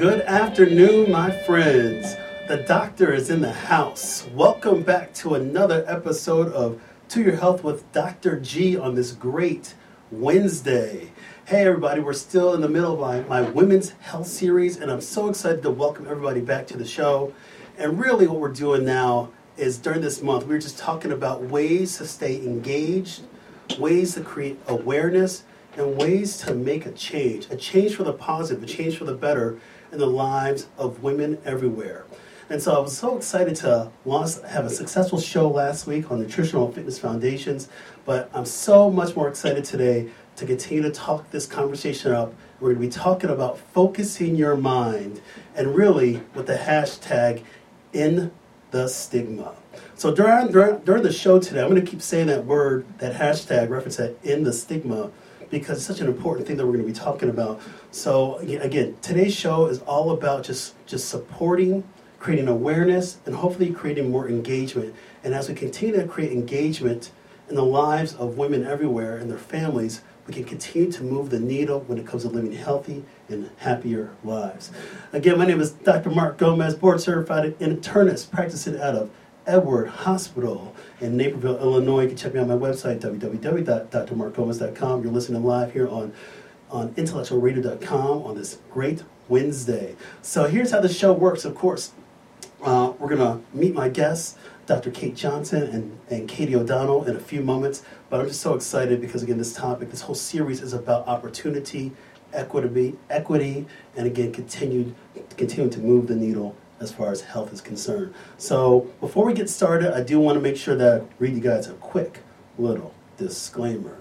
Good afternoon, my friends. The doctor is in the house. Welcome back to another episode of To Your Health with Dr. G on this great Wednesday. Hey everybody, we're still in the middle of my Women's Health series, and I'm so excited to welcome everybody back to the show. And really what we're doing now is during this month, we're just talking about ways to stay engaged, ways to create awareness, and ways to make a change for the positive, a change for the better in the lives of women everywhere. And so I was so excited to have a successful show last week on nutritional and fitness foundations, but I'm so much more excited today to continue to talk this conversation up. We're going to be talking about focusing your mind, and really with the hashtag In the Stigma. So during the show today, I'm going to keep saying that word, that hashtag reference that In the Stigma, because it's such an important thing that we're going to be talking about. So again, today's show is all about just supporting, creating awareness, and hopefully creating more engagement. And as we continue to create engagement in the lives of women everywhere and their families, we can continue to move the needle when it comes to living healthy and happier lives. Again, my name is Dr. Mark Gomez, board-certified internist, practicing out of Edward Hospital in Naperville, Illinois. You can check me out on my website, www.drmarkgomez.com. You're listening live here on intellectualradio.com on this great Wednesday. So here's how the show works, of course. We're going to meet my guests, Dr. Kate Johnson and Katie O'Donnell, in a few moments. But I'm just so excited because, again, this topic, this whole series is about opportunity, equity, and, again, continuing to move the needle as far as health is concerned. So before we get started, I do want to make sure that I read you guys a quick little disclaimer.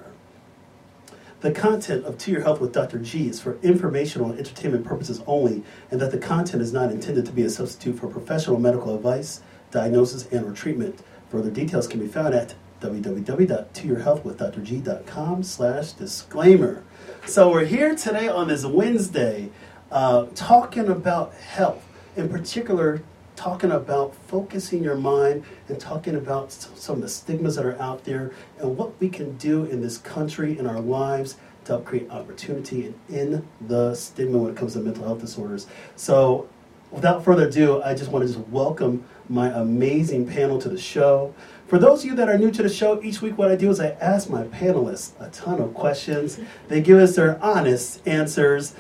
The content of To Your Health with Dr. G is for informational and entertainment purposes only, and that the content is not intended to be a substitute for professional medical advice, diagnosis, and or treatment. Further details can be found at www.toyourhealthwithdrg.com/disclaimer. So we're here today on this Wednesday talking about health. In particular, talking about focusing your mind and talking about some of the stigmas that are out there and what we can do in this country, in our lives, to help create opportunity and end the stigma when it comes to mental health disorders. So without further ado, I just want to welcome my amazing panel to the show. For those of you that are new to the show, each week what I do is I ask my panelists a ton of questions. They give us their honest answers.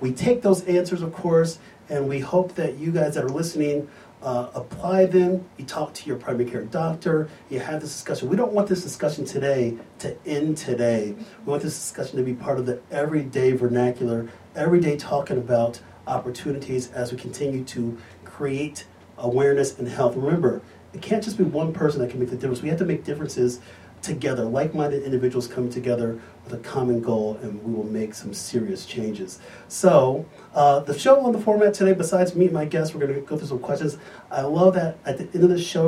We take those answers, of course, and we hope that you guys that are listening apply them. You talk to your primary care doctor. You have this discussion. We don't want this discussion today to end today. We want this discussion to be part of the everyday vernacular, everyday talking about opportunities as we continue to create awareness and health. Remember, it can't just be one person that can make the difference. We have to make differences together, like-minded individuals coming together with a common goal, and we will make some serious changes. So the show on the format today, besides meet my guests, we're going to go through some questions. I love that at the end of the show,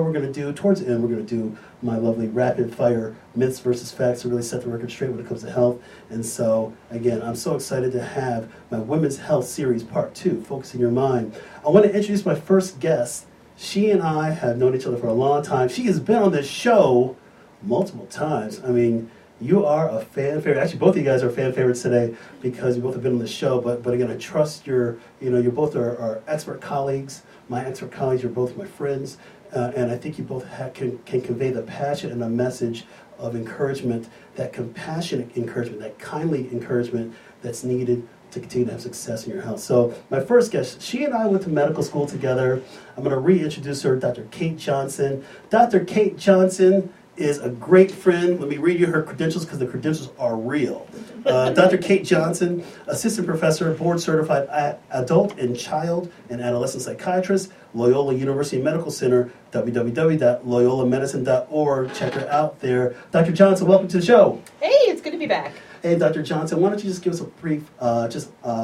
towards the end, we're going to do my lovely rapid-fire myths versus facts to really set the record straight when it comes to health. And so, again, I'm so excited to have my Women's Health Series Part 2, Focusing Your Mind. I want to introduce my first guest. She and I have known each other for a long time. She has been on this show multiple times. I mean, you are a fan favorite. Actually, both of you guys are fan favorites today because you both have been on the show. But again, I trust you both are expert colleagues. My expert colleagues, you're both my friends. And I think you both can convey the passion and the message of encouragement, that compassionate encouragement, that kindly encouragement that's needed to continue to have success in your health. So my first guest, she and I went to medical school together. I'm going to reintroduce her, Dr. Kate Johnson. Dr. Kate Johnson is a great friend. Let me read you her credentials because the credentials are real. Dr. Kate Johnson, assistant professor, board-certified adult and child and adolescent psychiatrist, Loyola University Medical Center, www.loyolamedicine.org. Check her out there. Dr. Johnson, welcome to the show. Hey, it's good to be back. Hey, Dr. Johnson, why don't you just give us a brief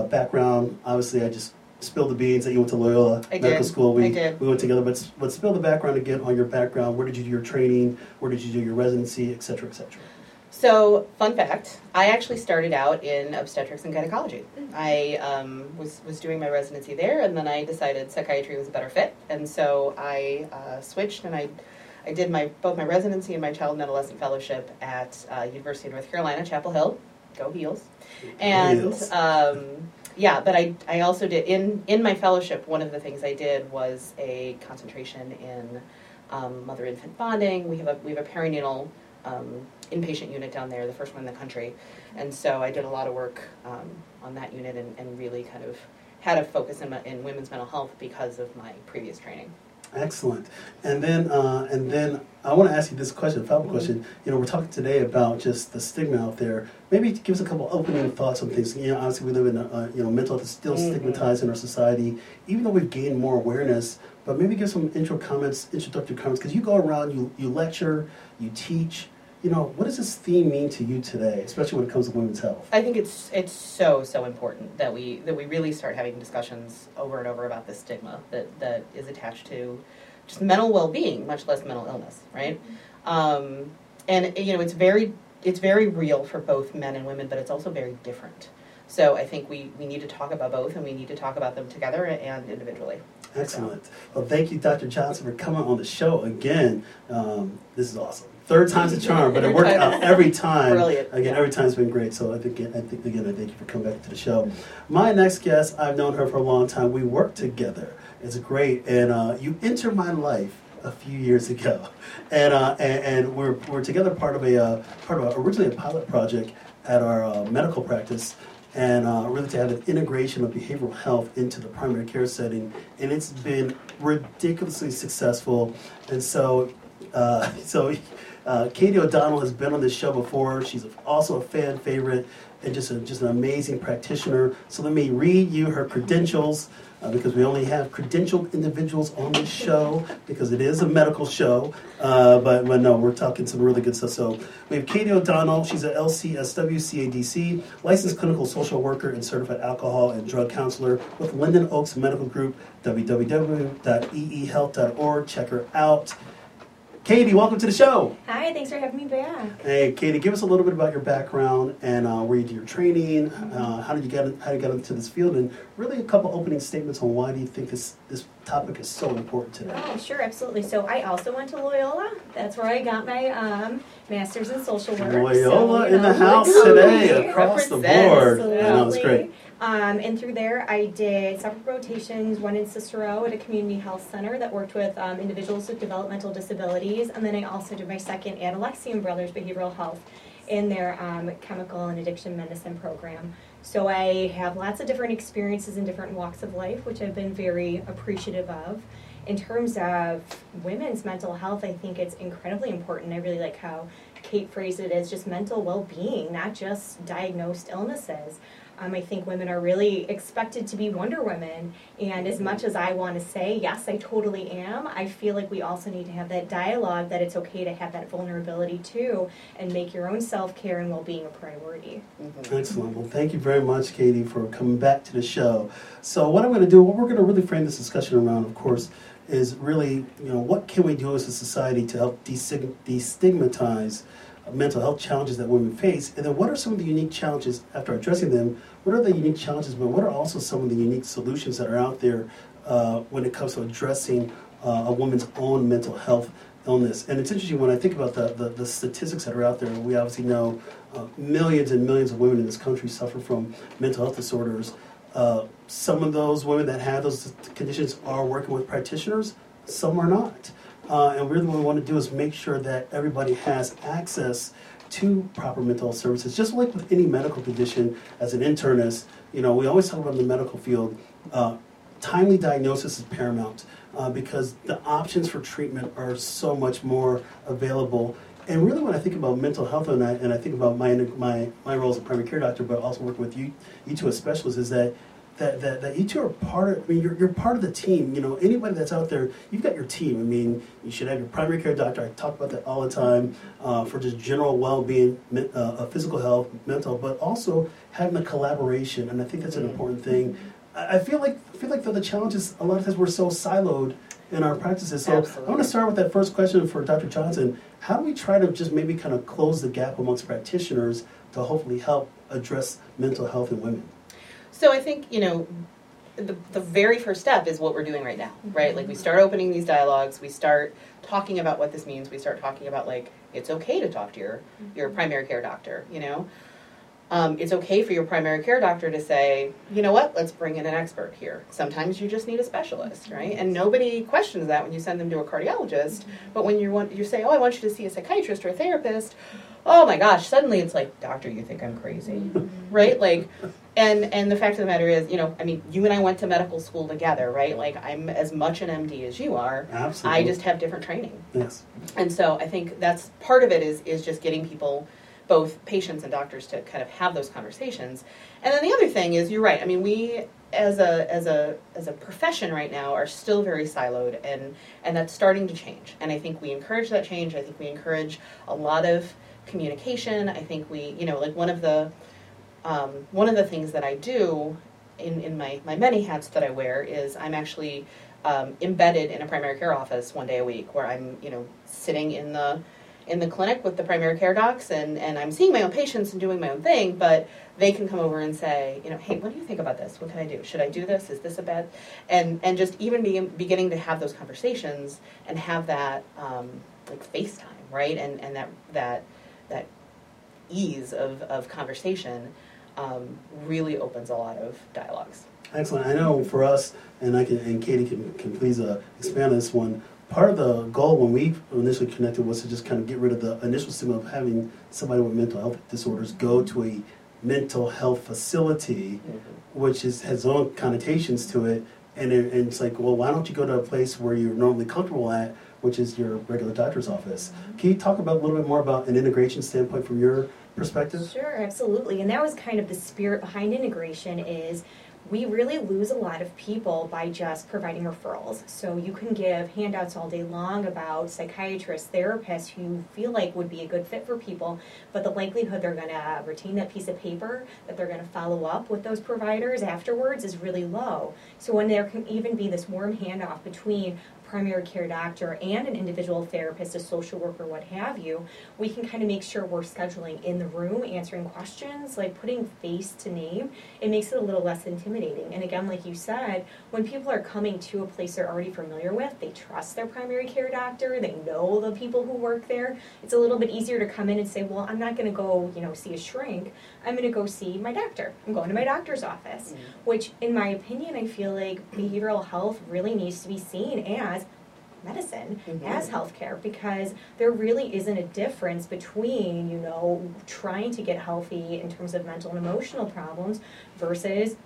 background? Obviously, I just spilled the beans that you went to Loyola Medical School. We went together, but spill the background again on your background. Where did you do your training? Where did you do your residency, et cetera, et cetera? So, fun fact, I actually started out in obstetrics and gynecology. I was doing my residency there, and then I decided psychiatry was a better fit, and so I switched, and I did both my residency and my child and adolescent fellowship at University of North Carolina, Chapel Hill. Go Heels. And Yeah, but I also did, in my fellowship, one of the things I did was a concentration in mother-infant bonding. We have a perinatal inpatient unit down there, the first one in the country. And so I did a lot of work on that unit and really kind of had a focus in women's mental health because of my previous training. Excellent. And then I want to ask you this question, a follow-up question. You know, we're talking today about just the stigma out there. Maybe give us a couple opening thoughts on things. You know, obviously we live in mental health is still stigmatized in our society, even though we've gained more awareness. But maybe give some introductory comments, because you go around, you lecture, you teach. You know, what does this theme mean to you today, especially when it comes to women's health? I think it's so important that we really start having discussions over and over about the stigma that is attached to just mental well-being, much less mental illness, right? And you know, it's very real for both men and women, but it's also very different. So I think we need to talk about both, and we need to talk about them together and individually. Excellent. So. Well, thank you, Dr. Johnson, for coming on the show again. This is awesome. Third time's a charm, but it worked out every time. Brilliant. Again, yeah. Every time's been great, so I thank you for coming back to the show. My next guest, I've known her for a long time. We worked together. It's great, and you entered my life a few years ago, and we're together part of originally a pilot project at our medical practice, and really to have an integration of behavioral health into the primary care setting, and it's been ridiculously successful, and so Katie O'Donnell has been on this show before. She's also a fan favorite and just an amazing practitioner. So let me read you her credentials because we only have credentialed individuals on this show because it is a medical show. But no, we're talking some really good stuff. So we have Katie O'Donnell. She's an LCSW CADC, licensed clinical social worker and certified alcohol and drug counselor with Linden Oaks Medical Group, www.eehealth.org. Check her out. Katie, welcome to the show. Hi, thanks for having me back. Hey, Katie, give us a little bit about your background and where you do your training. How did you get into this field, and really a couple opening statements on why do you think this topic is so important today? Oh, sure, absolutely. So I also went to Loyola. That's where I got my master's in social work. Loyola in the house today, across the board. Absolutely. And that was great. And through there, I did separate rotations, one in Cicero at a community health center that worked with individuals with developmental disabilities. And then I also did my second at Alexian Brothers Behavioral Health in their chemical and addiction medicine program. So I have lots of different experiences in different walks of life, which I've been very appreciative of. In terms of women's mental health, I think it's incredibly important. I really like how Kate phrased it as just mental well-being, not just diagnosed illnesses. I think women are really expected to be Wonder Women, and as much as I want to say, yes, I totally am, I feel like we also need to have that dialogue that it's okay to have that vulnerability too, and make your own self-care and well-being a priority. Mm-hmm. Excellent. Well, thank you very much, Katie, for coming back to the show. So what I'm going to do, what we're going to really frame this discussion around, of course, is really, you know, what can we do as a society to help destigmatize mental health challenges that women face, and then what are some of the unique challenges after addressing them? What are the unique challenges, but what are also some of the unique solutions that are out there when it comes to addressing a woman's own mental health illness? And it's interesting when I think about the statistics that are out there. We obviously know millions and millions of women in this country suffer from mental health disorders. Some of those women that have those conditions are working with practitioners, some are not. And really what we want to do is make sure that everybody has access to proper mental health services. Just like with any medical condition, as an internist, you know, we always talk about in the medical field, timely diagnosis is paramount because the options for treatment are so much more available. And really when I think about mental health, and I think about my role as a primary care doctor, but also working with you two as specialists, is that you two are you're part of the team. You know, anybody that's out there, you've got your team. I mean, you should have your primary care doctor. I talk about that all the time for just general well-being, physical health, mental, but also having a collaboration. And I think that's an important thing. I feel like though the challenge is a lot of times we're so siloed in our practices. So absolutely. I want to start with that first question for Dr. Johnson. How do we try to just maybe kind of close the gap amongst practitioners to hopefully help address mental health in women? So I think, you know, the very first step is what we're doing right now, right? Like we start opening these dialogues, we start talking about what this means, we start talking about like, it's okay to talk to your primary care doctor, you know? It's okay for your primary care doctor to say, you know what, let's bring in an expert here. Sometimes you just need a specialist, right? And nobody questions that when you send them to a cardiologist. But when you say, oh, I want you to see a psychiatrist or a therapist, oh my gosh, suddenly it's like, doctor, you think I'm crazy, right? Like, and the fact of the matter is, you know, I mean, you and I went to medical school together, right? Like, I'm as much an MD as you are. Absolutely. I just have different training. Yes. And so I think that's part of it is just getting people, both patients and doctors, to kind of have those conversations. And then the other thing is, you're right. I mean, we as a profession right now are still very siloed, and that's starting to change. And I think we encourage that change. I think we encourage a lot of communication. I think we, you know, like one of the things that I do in my many hats that I wear is I'm actually embedded in a primary care office one day a week, where I'm, you know, sitting in the clinic with the primary care docs, and I'm seeing my own patients and doing my own thing, but they can come over and say, you know, hey, what do you think about this? What can I do? Should I do this? Is this a bad? And just even beginning to have those conversations and have that like FaceTime, right? And that ease of conversation really opens a lot of dialogues. Excellent. I know for us, and Katie can please expand on this one. Part of the goal when we initially connected was to just kind of get rid of the initial stigma of having somebody with mental health disorders go to a mental health facility, mm-hmm. which has own connotations to it, and it's like, well, why don't you go to a place where you're normally comfortable at, which is your regular doctor's office? Mm-hmm. Can you talk about a little bit more about an integration standpoint from your perspective? Sure, absolutely, and that was kind of the spirit behind integration is, we really lose a lot of people by just providing referrals. So you can give handouts all day long about psychiatrists, therapists who you feel like would be a good fit for people, but the likelihood they're going to retain that piece of paper, that they're going to follow up with those providers afterwards, is really low. So when there can even be this warm handoff between primary care doctor and an individual therapist, a social worker, what have you, we can kind of make sure we're scheduling in the room, answering questions, like putting face to name. It makes it a little less intimidating. And again, like you said, when people are coming to a place they're already familiar with, they trust their primary care doctor, they know the people who work there, it's a little bit easier to come in and say, well, I'm not going to go, you know, see a shrink, I'm going to go see my doctor. I'm going to my doctor's office, which in my opinion, I feel like behavioral health really needs to be seen as medicine, mm-hmm. as healthcare, because there really isn't a difference between, you know, trying to get healthy in terms of mental and emotional problems versus,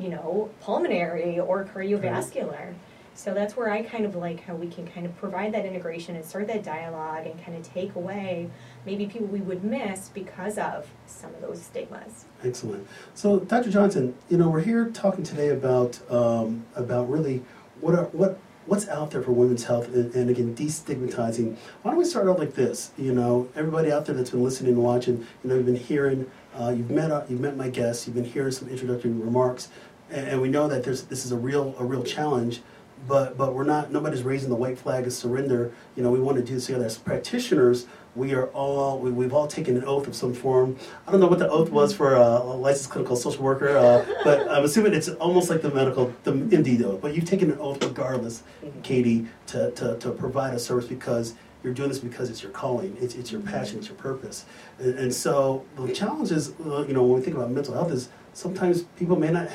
you know, pulmonary or cardiovascular. So that's where I kind of like how we can kind of provide that integration and start that dialogue and kind of take away maybe people we would miss because of some of those stigmas. Excellent. So Dr. Johnson, you know, we're here talking today about really what's out there for women's health and again, destigmatizing. Why don't we start out like this? You know, everybody out there that's been listening and watching, you know, you've been hearing, you've met my guests, you've been hearing some introductory remarks, and we know that this is a real challenge, but we're not, nobody's raising the white flag of surrender. You know, we want to do this together. As practitioners, we've all taken an oath of some form. I don't know what the oath was for a licensed clinical social worker, but I'm assuming it's almost like the MD oath. But you've taken an oath regardless, Katie, to provide a service because you're doing this because it's your calling, it's your passion, it's your purpose. And so the challenge is, you know, when we think about mental health is sometimes people may not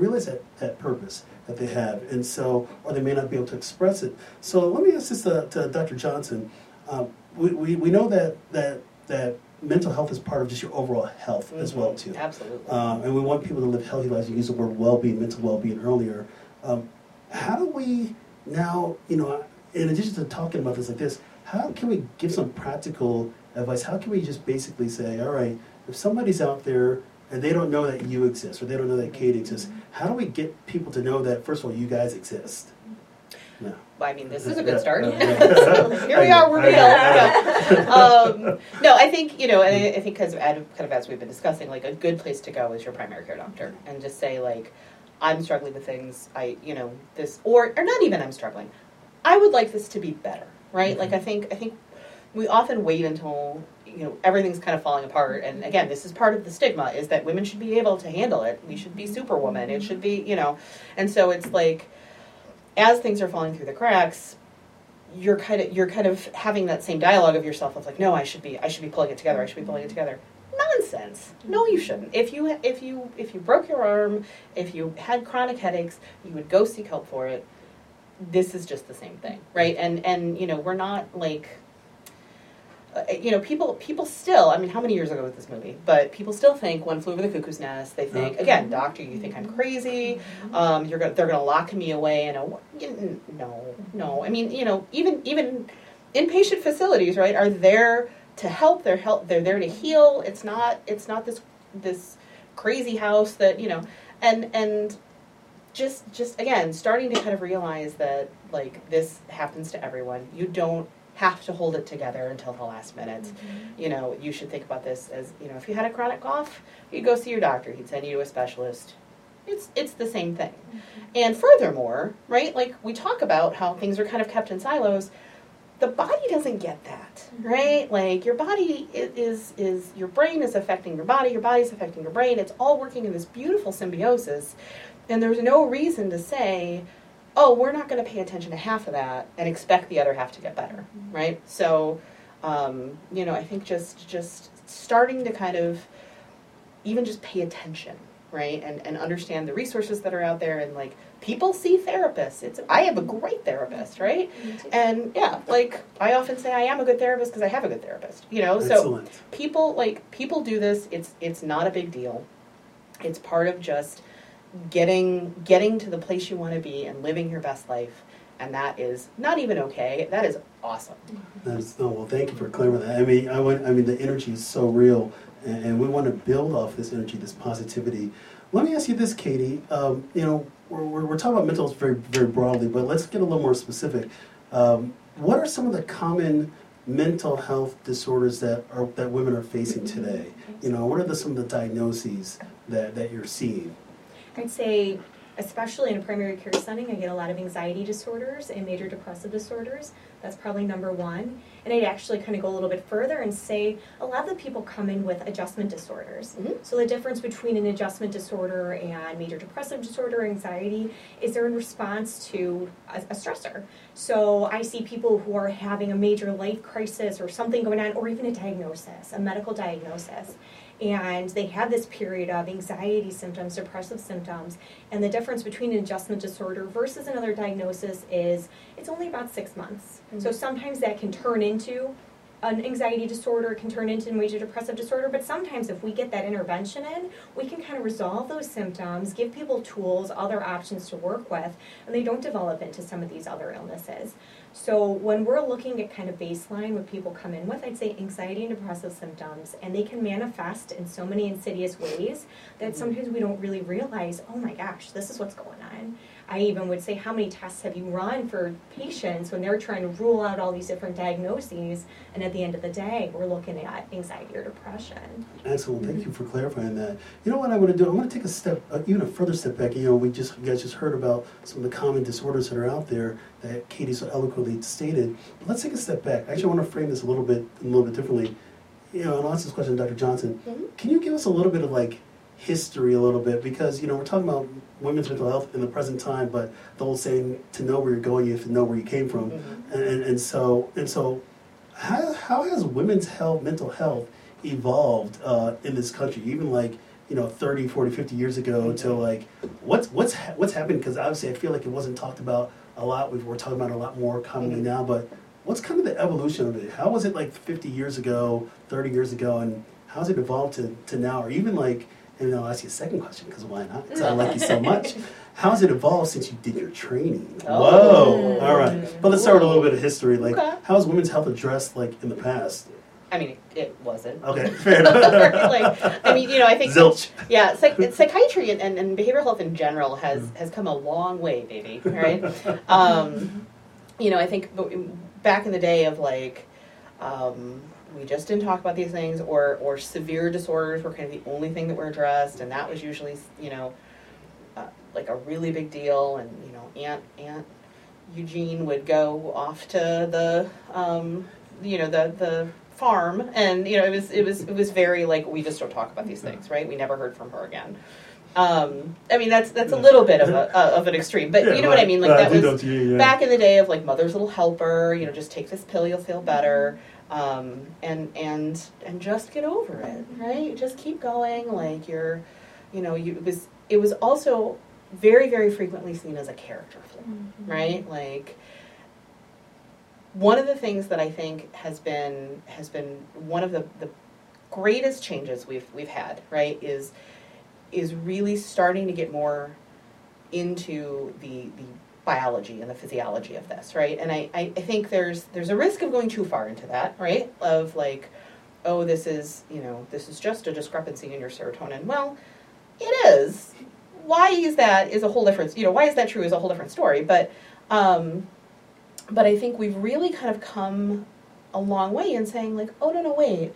realize that purpose that they have, and so, or they may not be able to express it. So let me ask this to Dr. Johnson. We know that mental health is part of just your overall health, mm-hmm. as well too. Absolutely. And we want people to live healthy lives. You used the word well-being, mental well-being earlier. How do we now, you know, in addition to talking about this like this, how can we give some practical advice? How can we just basically say, all right, if somebody's out there and they don't know that you exist or they don't know that Kate exists, how do we get people to know that, first of all, you guys exist? No. Well, I mean, this is a good start. So here we are, we're real. No, I think, you know, and I think because kind of as we've been discussing, like a good place to go is your primary care doctor and just say, like, I'm struggling with things, or not even I'm struggling. I would like this to be better, right? Mm-hmm. Like, I think we often wait until, you know, everything's kind of falling apart. And again, this is part of the stigma is that women should be able to handle it. We should be superwoman. It should be, you know, and so it's like, as things are falling through the cracks, you're kind of having that same dialogue of yourself of like, no, I should be pulling it together. nonsense. No, you shouldn't. If you broke your arm, if you had chronic headaches, you would go seek help for it. This is just the same thing, right? And you know, we're not like, you know, people still, I mean, how many years ago was this movie? But people still think One Flew Over the Cuckoo's Nest. They think, again, doctor, you think I'm crazy. They're going to lock me away. And no. I mean, you know, even inpatient facilities, right, are there to help. They're there to heal. It's not this crazy house that, you know, and just again, starting to kind of realize that, like, this happens to everyone. You don't have to hold it together until the last minute. Mm-hmm. You know, you should think about this as, you know, if you had a chronic cough, you'd go see your doctor. He'd send you to a specialist. It's the same thing. Mm-hmm. And furthermore, right, like we talk about how things are kind of kept in silos. The body doesn't get that, mm-hmm. right? Like your body is your brain is affecting your body. Your body's affecting your brain. It's all working in this beautiful symbiosis. And there's no reason to say, oh, we're not going to pay attention to half of that and expect the other half to get better, mm-hmm. right? So, you know, I think just starting to kind of even just pay attention, right, and understand the resources that are out there. And, like, people see therapists. I have a great therapist, right? And, yeah, like, I often say I am a good therapist because I have a good therapist, you know? Excellent. So people do this. It's not a big deal. It's part of just getting to the place you want to be and living your best life, and that is not even okay. That is awesome. Well, thank you for clarifying that. I mean, the energy is so real, and we want to build off this energy, this positivity. Let me ask you this, Katie. You know, we're talking about mental health very, very broadly, but let's get a little more specific. What are some of the common mental health disorders that women are facing today? You know, what are some of the diagnoses that you're seeing? I'd say, especially in a primary care setting, I get a lot of anxiety disorders and major depressive disorders. That's probably number one. And I'd actually kind of go a little bit further and say a lot of the people come in with adjustment disorders. Mm-hmm. So the difference between an adjustment disorder and major depressive disorder, anxiety, is they're in response to a stressor. So I see people who are having a major life crisis or something going on, or even a diagnosis, a medical diagnosis. And they have this period of anxiety symptoms, depressive symptoms, and the difference between an adjustment disorder versus another diagnosis is it's only about 6 months. Mm-hmm. So sometimes that can turn into an anxiety disorder, can turn into a major depressive disorder, but sometimes if we get that intervention in, we can kind of resolve those symptoms, give people tools, other options to work with, and they don't develop into some of these other illnesses. So when we're looking at kind of baseline what people come in with, I'd say anxiety and depressive symptoms, and they can manifest in so many insidious ways that sometimes we don't really realize, oh my gosh, this is what's going on. I even would say, how many tests have you run for patients when they're trying to rule out all these different diagnoses, and at the end of the day, we're looking at anxiety or depression. Excellent. Thank you for clarifying that. You know what I want to do? I want to take a step, even a further step back. You know, you guys just heard about some of the common disorders that are out there that Katie so eloquently stated. But let's take a step back. Actually, I want to frame this a little bit differently. You know, and I'll ask this question to Dr. Johnson. Mm-hmm. Can you give us a little bit of, like, history a little bit, because, you know, we're talking about women's mental health in the present time, but the old saying, to know where you're going, you have to know where you came from. Mm-hmm. And so how has women's health, mental health, evolved in this country, even, like, you know, 30, 40, 50 years ago, to, like, what's happened? Because obviously I feel like it wasn't talked about a lot. We're talking about it a lot more commonly now, but what's kind of the evolution of it? How was it, like, 50 years ago, 30 years ago, and how's it evolved to now? Or even, like, and I'll ask you a second question, because why not? Because I like you so much. How has it evolved since you did your training? Oh. Whoa. All right. But let's start with a little bit of history. Like, how has women's health addressed, like, in the past? I mean, it wasn't. Okay, fair enough. Like, I mean, you know, I think... Zilch. Yeah, psychiatry and behavioral health in general has come a long way, baby, right? You know, I think back in the day of, like... we just didn't talk about these things, or severe disorders were kind of the only thing that were addressed, and that was usually, you know, like a really big deal. And, you know, Aunt Eugene would go off to the, you know, the farm, and, you know, it was very, like, we just don't talk about these things, right? We never heard from her again. I mean, that's a little bit of an extreme, but yeah, you know, right, what I mean? Like, that was back in the day of, like, Mother's Little Helper, you know, just take this pill, you'll feel better. and just get over it, right? Just keep going, like you're, you know, it was also very, very frequently seen as a character flaw, mm-hmm. right? Like one of the things that I think has been one of the greatest changes we've had, right, is really starting to get more into the biology and the physiology of this, right? And I think there's a risk of going too far into that, right? Of like, oh, this is just a discrepancy in your serotonin. Well, it is. Why is that is a whole different, you know, why is that true is a whole different story. But I think we've really kind of come a long way in saying like, oh, no, wait,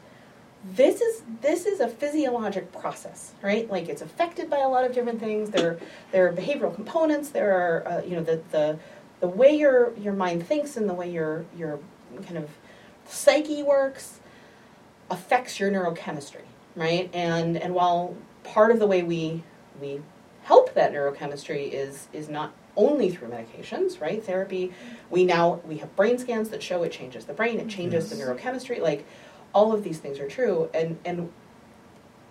this is a physiologic process, right? Like it's affected by a lot of different things. There are behavioral components. There are, you know, the way your mind thinks and the way your kind of psyche works affects your neurochemistry, right? And while part of the way we help that neurochemistry is not only through medications, right? Therapy. We have brain scans that show it changes the brain, it changes yes. the neurochemistry. Like all of these things are true, and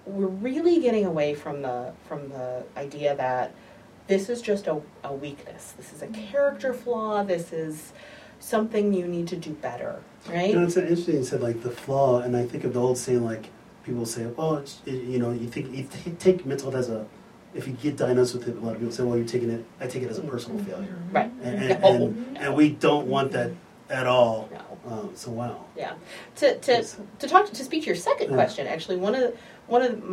we're really getting away from the idea that this is just a weakness. This is a character flaw. This is something you need to do better, right? You know, it's interesting you said like the flaw, and I think of the old saying like people say, oh, you know, you take mental health as a. If you get diagnosed with it, a lot of people say, well, you're taking it, I take it as a personal failure. Right. And we don't want that at all. No. So, wow. Yeah. To speak to your second question, actually, one of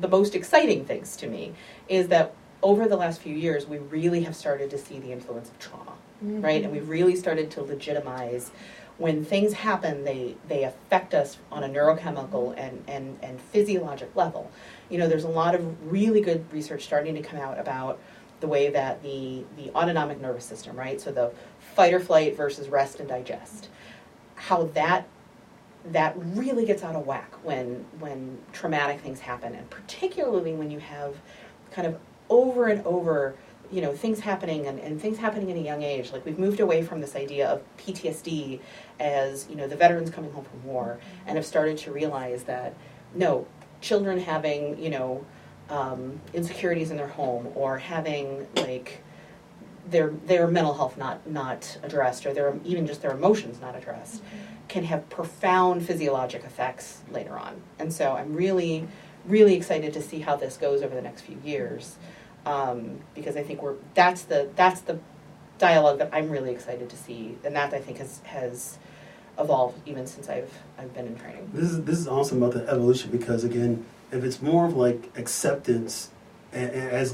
the most exciting things to me is that over the last few years, we really have started to see the influence of trauma, mm-hmm. right? And we've really started to legitimize when things happen, they affect us on a neurochemical and physiologic level. You know, there's a lot of really good research starting to come out about the way that the autonomic nervous system, right? So the fight or flight versus rest and digest. How that really gets out of whack when traumatic things happen, and particularly when you have kind of over and over, you know, things happening and things happening at a young age. Like we've moved away from this idea of PTSD as, you know, the veterans coming home from war, and have started to realize that, no, children having, you know, insecurities in their home, or having like their mental health not addressed, or their even just their emotions not addressed, mm-hmm. can have profound physiologic effects later on. And so I'm really, really excited to see how this goes over the next few years. Because I think that's the dialogue that I'm really excited to see, and that I think has evolved even since I've been in training. This is awesome about the evolution, because again, if it's more of like acceptance, as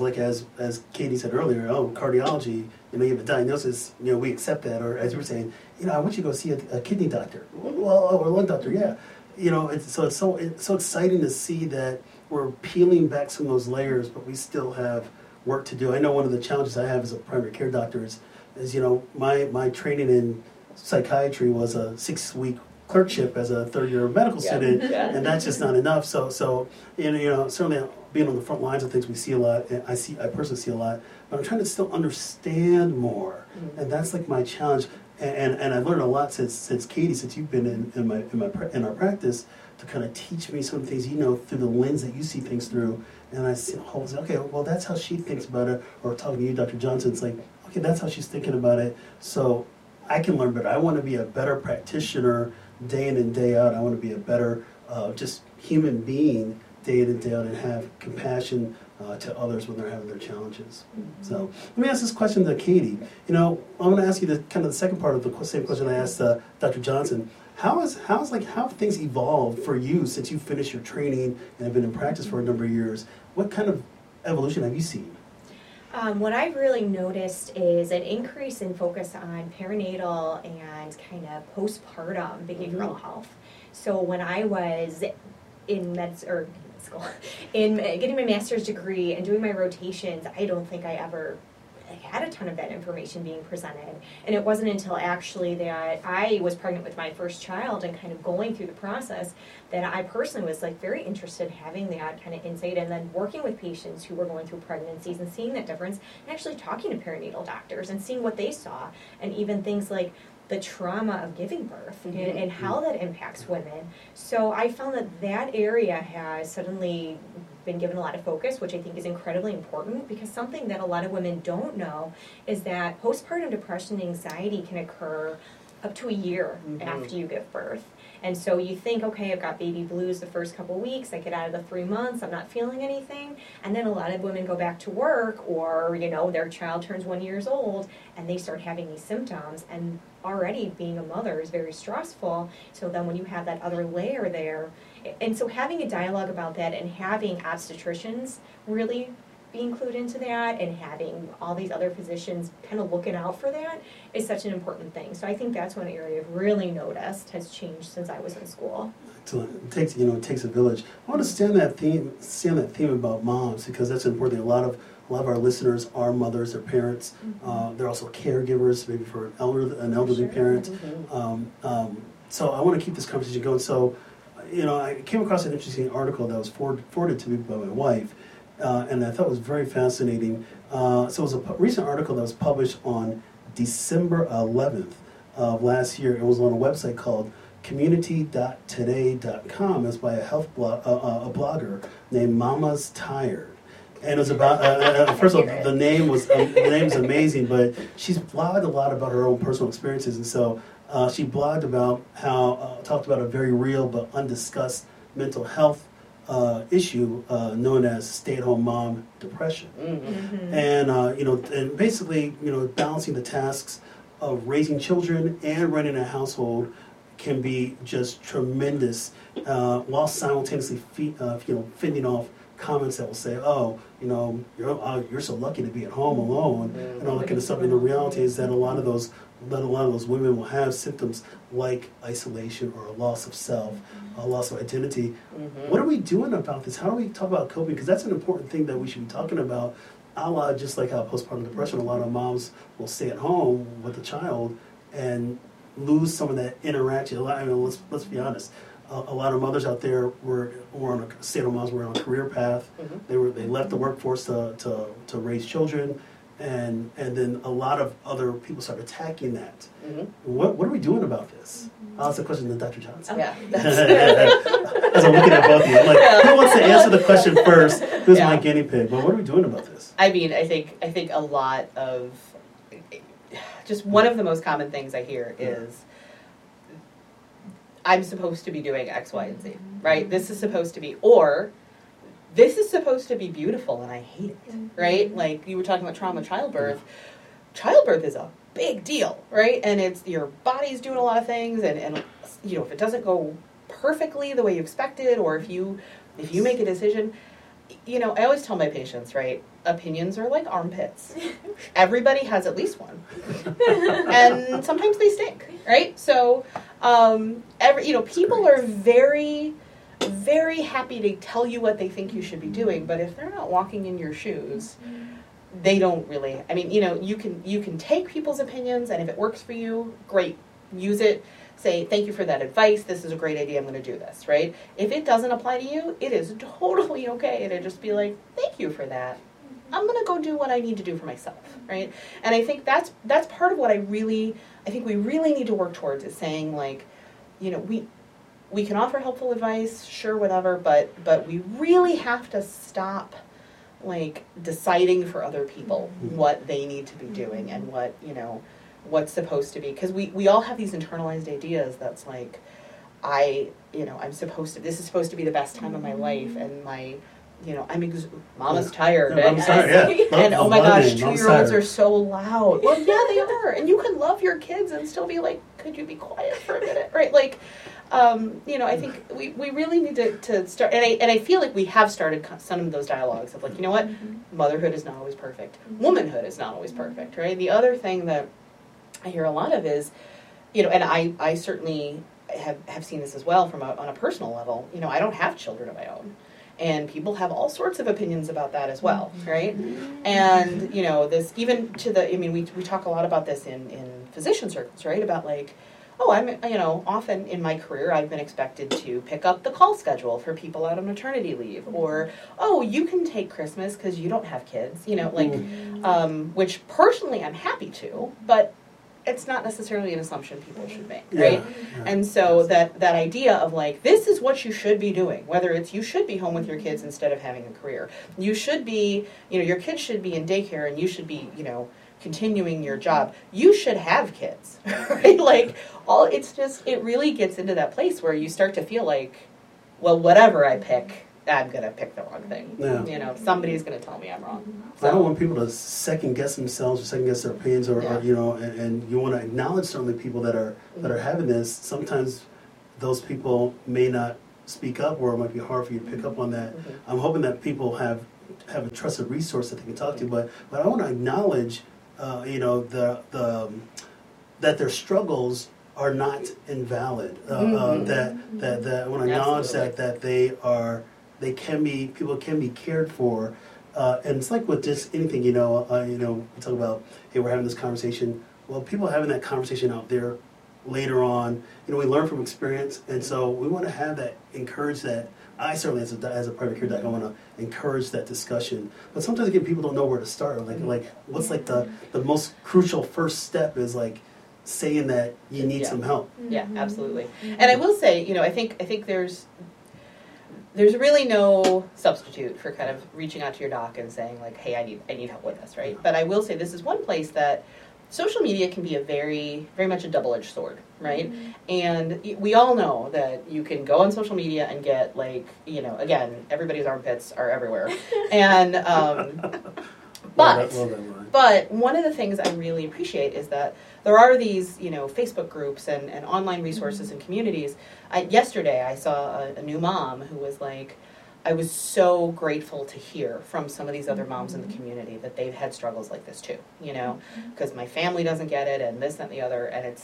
Katie said earlier, oh, cardiology, you know, you have a diagnosis, you know, we accept that, or as you were saying, you know, I want you to go see a kidney doctor, well, or a lung doctor, yeah, you know, it's so exciting to see that we're peeling back some of those layers, but we still have work to do. I know one of the challenges I have as a primary care doctor is you know, my training in psychiatry was a 6-week clerkship as a third-year medical student, and that's just not enough. So you know, certainly being on the front lines of things, we see a lot, and I personally see a lot, but I'm trying to still understand more, mm-hmm. and that's like my challenge. And I've learned a lot since Katie, since you've been in our practice, to kind of teach me some things, you know, through the lens that you see things through. And I say, okay, well, that's how she thinks about it. Or talking to you, Dr. Johnson, it's like, okay, that's how she's thinking about it. So I can learn better. I want to be a better practitioner day in and day out. I want to be a better just human being day in and day out, and have compassion to others when they're having their challenges. Mm-hmm. So let me ask this question to Katie. You know, I'm going to ask you the second part of the same question I asked Dr. Johnson. How have things evolved for you since you finished your training and have been in practice for a number of years? What kind of evolution have you seen? What I've really noticed is an increase in focus on perinatal and kind of postpartum behavioral mm-hmm. health. So when I was in school, in getting my master's degree and doing my rotations, I don't think I ever had a ton of that information being presented, and it wasn't until actually that I was pregnant with my first child and kind of going through the process that I personally was like very interested in having that kind of insight, and then working with patients who were going through pregnancies and seeing that difference, and actually talking to perinatal doctors and seeing what they saw, and even things like the trauma of giving birth and how that impacts women. So I found that that area has suddenly been given a lot of focus, which I think is incredibly important, because something that a lot of women don't know is that postpartum depression and anxiety can occur up to a year after you give birth. And so you think, okay, I've got baby blues the first couple weeks, I get out of the 3 months, I'm not feeling anything, and then a lot of women go back to work, or, you know, their child turns 1 year old and they start having these symptoms, and already being a mother is very stressful, so then when you have that other layer there, and so having a dialogue about that and having obstetricians really be included into that, and having all these other physicians kind of looking out for that, is such an important thing. So I think that's one area I've really noticed has changed since I was in school. Excellent. It takes, you know, it takes a village. I want to stay on that theme about moms, because that's important. A lot of our listeners are mothers, they're parents. They're also caregivers, maybe for an elderly parent. So I want to keep this conversation going. So, you know, I came across an interesting article that was forwarded to me by my wife. And I thought it was very fascinating. So it was a recent article that was published on December 11th of last year. It was on a website called community.today.com. It's by a health blog, a blogger named Mama's Tired. And it was about, first of all, the name's amazing, but she's blogged a lot about her own personal experiences. And so she blogged about how, talked about a very real but undiscussed mental health issue known as stay-at-home mom depression, and you know, and basically, you know, balancing the tasks of raising children and running a household can be just tremendous, while simultaneously fending off comments that will say, "Oh, you know, you're so lucky to be at home alone," and all that kind of stuff. And the reality is that a lot of those women will have symptoms like isolation or a loss of self, a loss of identity. What are we doing about this? How do we talk about coping? Because that's an important thing that we should be talking about, a la just like how postpartum depression, a lot of moms will stay at home with the child and lose some of that interaction. I mean, let's be honest. A lot of mothers out there were on a stay-at-home moms were on a career path. They left the workforce to raise children. And then a lot of other people start attacking that. What are we doing about this? I'll ask the question to Dr. Johnson. Okay. As I'm looking at both of you, I'm like, who wants to answer the question first? Who's my guinea pig? But what are we doing about this? I mean, I think a lot of, just one of the most common things I hear is, I'm supposed to be doing X, Y, and Z, right? This is supposed to be, or this is supposed to be beautiful, and I hate it, right? Like, you were talking about trauma, childbirth. Childbirth is a big deal, right? And it's, your body's doing a lot of things, and you know, if it doesn't go perfectly the way you expected, or if you make a decision, you know, I always tell my patients, right, opinions are like armpits. Everybody has at least one. And sometimes they stink, right? So, you know, people are very... very happy to tell you what they think you should be doing, but if they're not walking in your shoes, they don't really, I mean, you know, you can take people's opinions, and if it works for you, great, use it. Say, thank you for that advice, this is a great idea, I'm going to do this, right? If it doesn't apply to you, it is totally okay to just be like, thank you for that, I'm going to go do what I need to do for myself, right? And I think that's part of what I think we really need to work towards, is saying, like, you know, we can offer helpful advice, sure, whatever, but we really have to stop, like, deciding for other people what they need to be doing and what, you know, what's supposed to be. Because we all have these internalized ideas that's like, this is supposed to be the best time of my life, and my, you know, Mama's tired. No, and, and oh my gosh, 2-year-olds are so loud. Well, yeah, they are. And you can love your kids and still be like, could you be quiet for a minute, right? Like, you know, I think we really need to start, and I feel like we have started some of those dialogues of, like, you know what, motherhood is not always perfect. Womanhood is not always perfect, right? The other thing that I hear a lot of is, you know, and I certainly have seen this as well on a personal level, you know, I don't have children of my own. And people have all sorts of opinions about that as well, right? And, you know, this, even to the, I mean, we talk a lot about this in physician circles, right? About, like, oh, I'm, you know, often in my career I've been expected to pick up the call schedule for people out on maternity leave, or, oh, you can take Christmas because you don't have kids, you know, like, which personally I'm happy to, but it's not necessarily an assumption people should make, right? Yeah. And so that idea of like, this is what you should be doing, whether it's you should be home with your kids instead of having a career, you should be, you know, your kids should be in daycare and you should be, you know, continuing your job, you should have kids, right? Like, all, it's just, it really gets into that place where you start to feel like, well, whatever I pick, I'm going to pick the wrong thing. Yeah. You know, somebody's going to tell me I'm wrong. So. I don't want people to second-guess themselves or second-guess their opinions or, you know, and you want to acknowledge certainly people that are having this. Sometimes those people may not speak up or it might be hard for you to pick up on that. Mm-hmm. I'm hoping that people have a trusted resource that they can talk to, but I want to acknowledge, you know, that their struggles are not invalid. That I want to acknowledge that they are... people can be cared for, and it's like with just anything, you know, we talk about, hey, we're having this conversation. Well, people are having that conversation out there later on. You know, we learn from experience, and so we want to have that, encourage that. I certainly, as a private care doc, I want to encourage that discussion. But sometimes again, people don't know where to start. Like what's like the most crucial first step is like saying that you need some help. Yeah, absolutely. And I will say, you know, I think there's really no substitute for kind of reaching out to your doc and saying like, hey, I need help with this, right? But I will say this is one place that social media can be a very, very much a double-edged sword, right? Mm-hmm. And we all know that you can go on social media and get like, you know, again, everybody's armpits are everywhere. And, but one of the things I really appreciate is that there are these, you know, Facebook groups and online resources and communities. Yesterday I saw a new mom who was like, I was so grateful to hear from some of these other moms in the community that they've had struggles like this too, you know, because my family doesn't get it and this and the other, and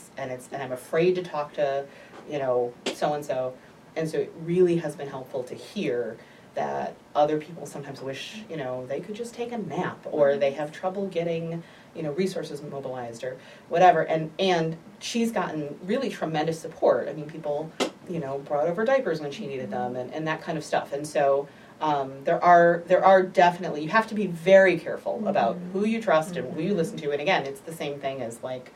I'm afraid to talk to, you know, so-and-so. And so it really has been helpful to hear that other people sometimes wish, you know, they could just take a nap or they have trouble getting, you know, resources mobilized or whatever. And she's gotten really tremendous support. I mean, people, you know, brought over diapers when she needed them and that kind of stuff. And so there are definitely, you have to be very careful about who you trust and who you listen to. And again, it's the same thing as like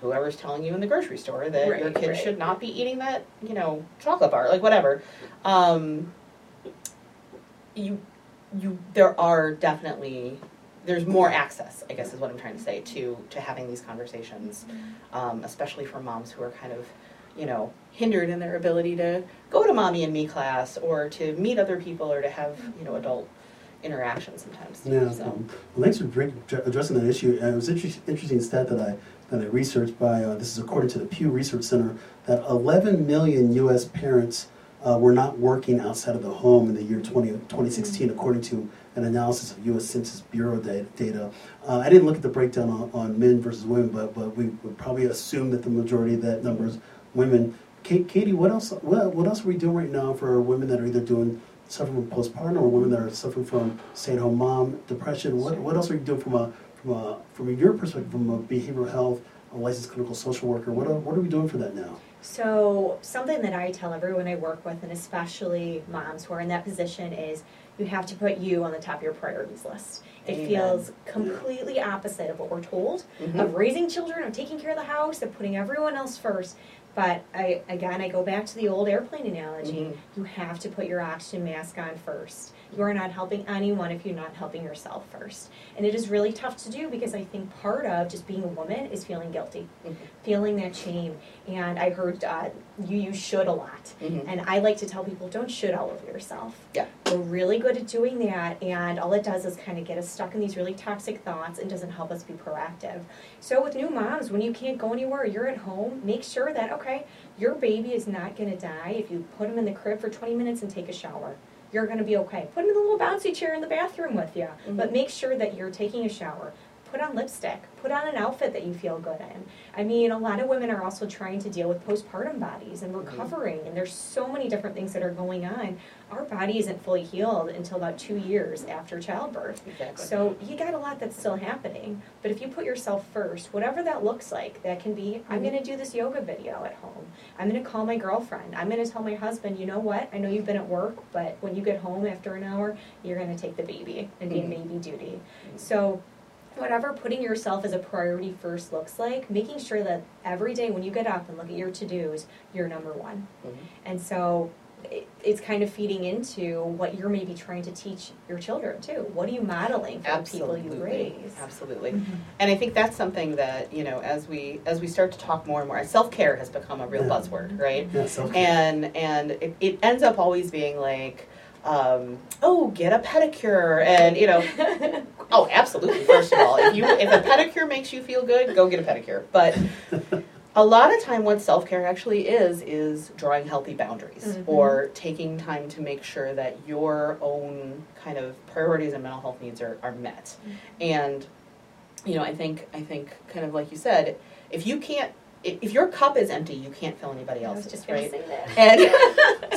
whoever's telling you in the grocery store that your kid should not be eating that, you know, chocolate bar, like whatever. There's more access, I guess is what I'm trying to say, to having these conversations, especially for moms who are kind of, you know, hindered in their ability to go to mommy and me class or to meet other people or to have, you know, adult interaction sometimes. Yeah. So. Well, thanks for addressing that issue. It was an interesting stat that I researched by, this is according to the Pew Research Center, that 11 million U.S. parents were not working outside of the home in the year 2016, according to an analysis of U.S. Census Bureau data. I didn't look at the breakdown on men versus women, but we would probably assume that the majority of that number is women. Katie, what else are we doing right now for women that are either suffering from postpartum or women that are suffering from stay-at-home mom depression? What else are you doing from your perspective, from a behavioral health, a licensed clinical social worker? What are we doing for that now? So something that I tell everyone I work with, and especially moms who are in that position, is you have to put you on the top of your priorities list. It feels completely opposite of what we're told, of raising children, of taking care of the house, of putting everyone else first. But I go back to the old airplane analogy. You have to put your oxygen mask on first. You are not helping anyone if you're not helping yourself first. And it is really tough to do because I think part of just being a woman is feeling guilty, feeling that shame. And I heard you use should a lot. And I like to tell people, don't should all over yourself. Yeah. We're really good at doing that. And all it does is kind of get us stuck in these really toxic thoughts and doesn't help us be proactive. So with new moms, when you can't go anywhere, you're at home, make sure that, okay, your baby is not going to die if you put him in the crib for 20 minutes and take a shower. You're going to be okay. Put him in the little bouncy chair in the bathroom with you. But make sure that you're taking a shower. Put on lipstick. Put on an outfit that you feel good in. I mean, a lot of women are also trying to deal with postpartum bodies and recovering. And there's so many different things that are going on. Our body isn't fully healed until about 2 years after childbirth. Exactly. So you got a lot that's still happening. But if you put yourself first, whatever that looks like, that can be, I'm going to do this yoga video at home. I'm going to call my girlfriend. I'm going to tell my husband, you know what? I know you've been at work, but when you get home after an hour, you're going to take the baby and be in baby duty. So whatever putting yourself as a priority first looks like, making sure that every day when you get up and look at your to-dos, you're number one. Mm-hmm. And so it's kind of feeding into what you're maybe trying to teach your children too. What are you modeling for the people you raise? Absolutely. Mm-hmm. And I think that's something that, you know, as we start to talk more and more, self-care has become a real buzzword, right? Yeah, self-care. And it ends up always being like, oh, get a pedicure, and you know, oh, absolutely. First of all, if a pedicure makes you feel good, go get a pedicure. But a lot of time, what self-care actually is drawing healthy boundaries, mm-hmm. or taking time to make sure that your own kind of priorities and mental health needs are met. Mm-hmm. And you know, I think kind of like you said, if your cup is empty, you can't fill anybody else's. I was just right? Say that. And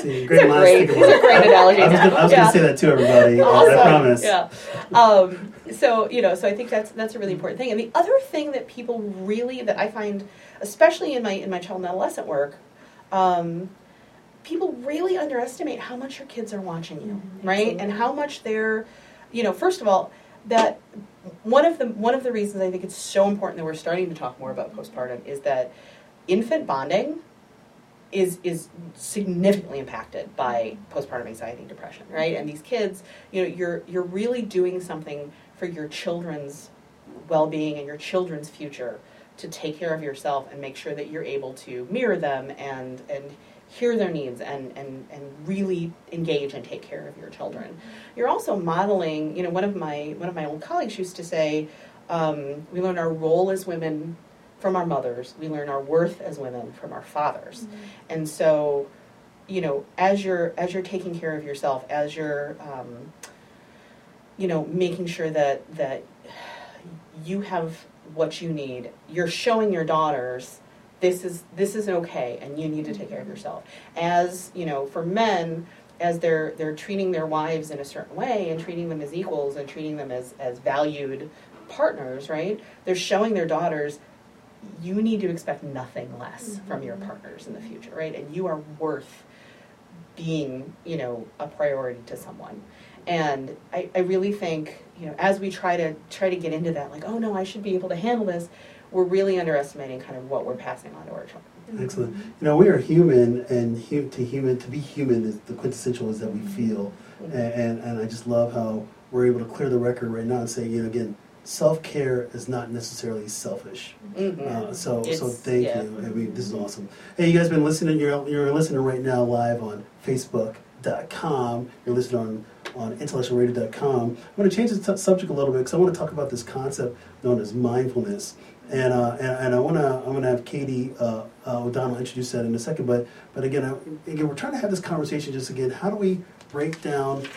see, it's a great analogy. I was going to say that too, everybody. Awesome. I promise. Yeah. So you know, so I think that's a really important thing. And the other thing that people really that I find, especially in my child and adolescent work, people really underestimate how much your kids are watching you, mm-hmm. right? Absolutely. And how much they're, you know, first of all, that. One of the reasons I think it's so important that we're starting to talk more about postpartum is that infant bonding is significantly impacted by postpartum anxiety and depression, right? And these kids, you know, you're really doing something for your children's well-being and your children's future to take care of yourself and make sure that you're able to mirror them and hear their needs and really engage and take care of your children. You're also modeling, you know, one of my old colleagues used to say, we learn our role as women from our mothers, we learn our worth as women from our fathers. Mm-hmm. And so, you know, as you're taking care of yourself, as you're you know, making sure that you have what you need, you're showing your daughters this is okay, and you need to take care of yourself. As you know, for men, as they're treating their wives in a certain way and treating them as equals and treating them as valued partners, right? They're showing their daughters, you need to expect nothing less mm-hmm. from your partners in the future, right? And you are worth being, you know, a priority to someone. And I really think, you know, as we try to get into that, like, oh no, I should be able to handle this. We're really underestimating kind of what we're passing on to our children. Excellent. You know, we are human, and to be human, is the quintessential is that we feel. Mm-hmm. And I just love how we're able to clear the record right now and say, you know, again, self-care is not necessarily selfish. Mm-hmm. So thank you. I mean, this is awesome. Hey, you guys been listening. You're listening right now live on Facebook.com. You're listening on intellectualradio.com. I'm going to change the subject a little bit because I want to talk about this concept known as mindfulness. And I'm gonna have Katie O'Donnell introduce that in a second. But again, we're trying to have this conversation. Just again, how do we break down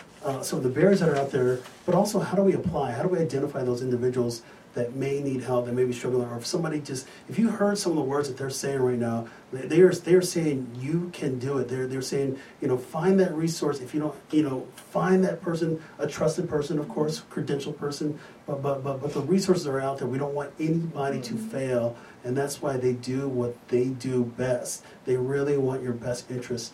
some of the barriers that are out there? But also, how do we apply? How do we identify those individuals that may need help, that may be struggling, or if somebody just if you heard some of the words that they're saying right now, they're saying you can do it. They're saying, you know, find that resource. If you don't, you know, find that person, a trusted person, of course, credentialed person. But the resources are out there. We don't want anybody to fail, and that's why they do what they do best. They really want your best interests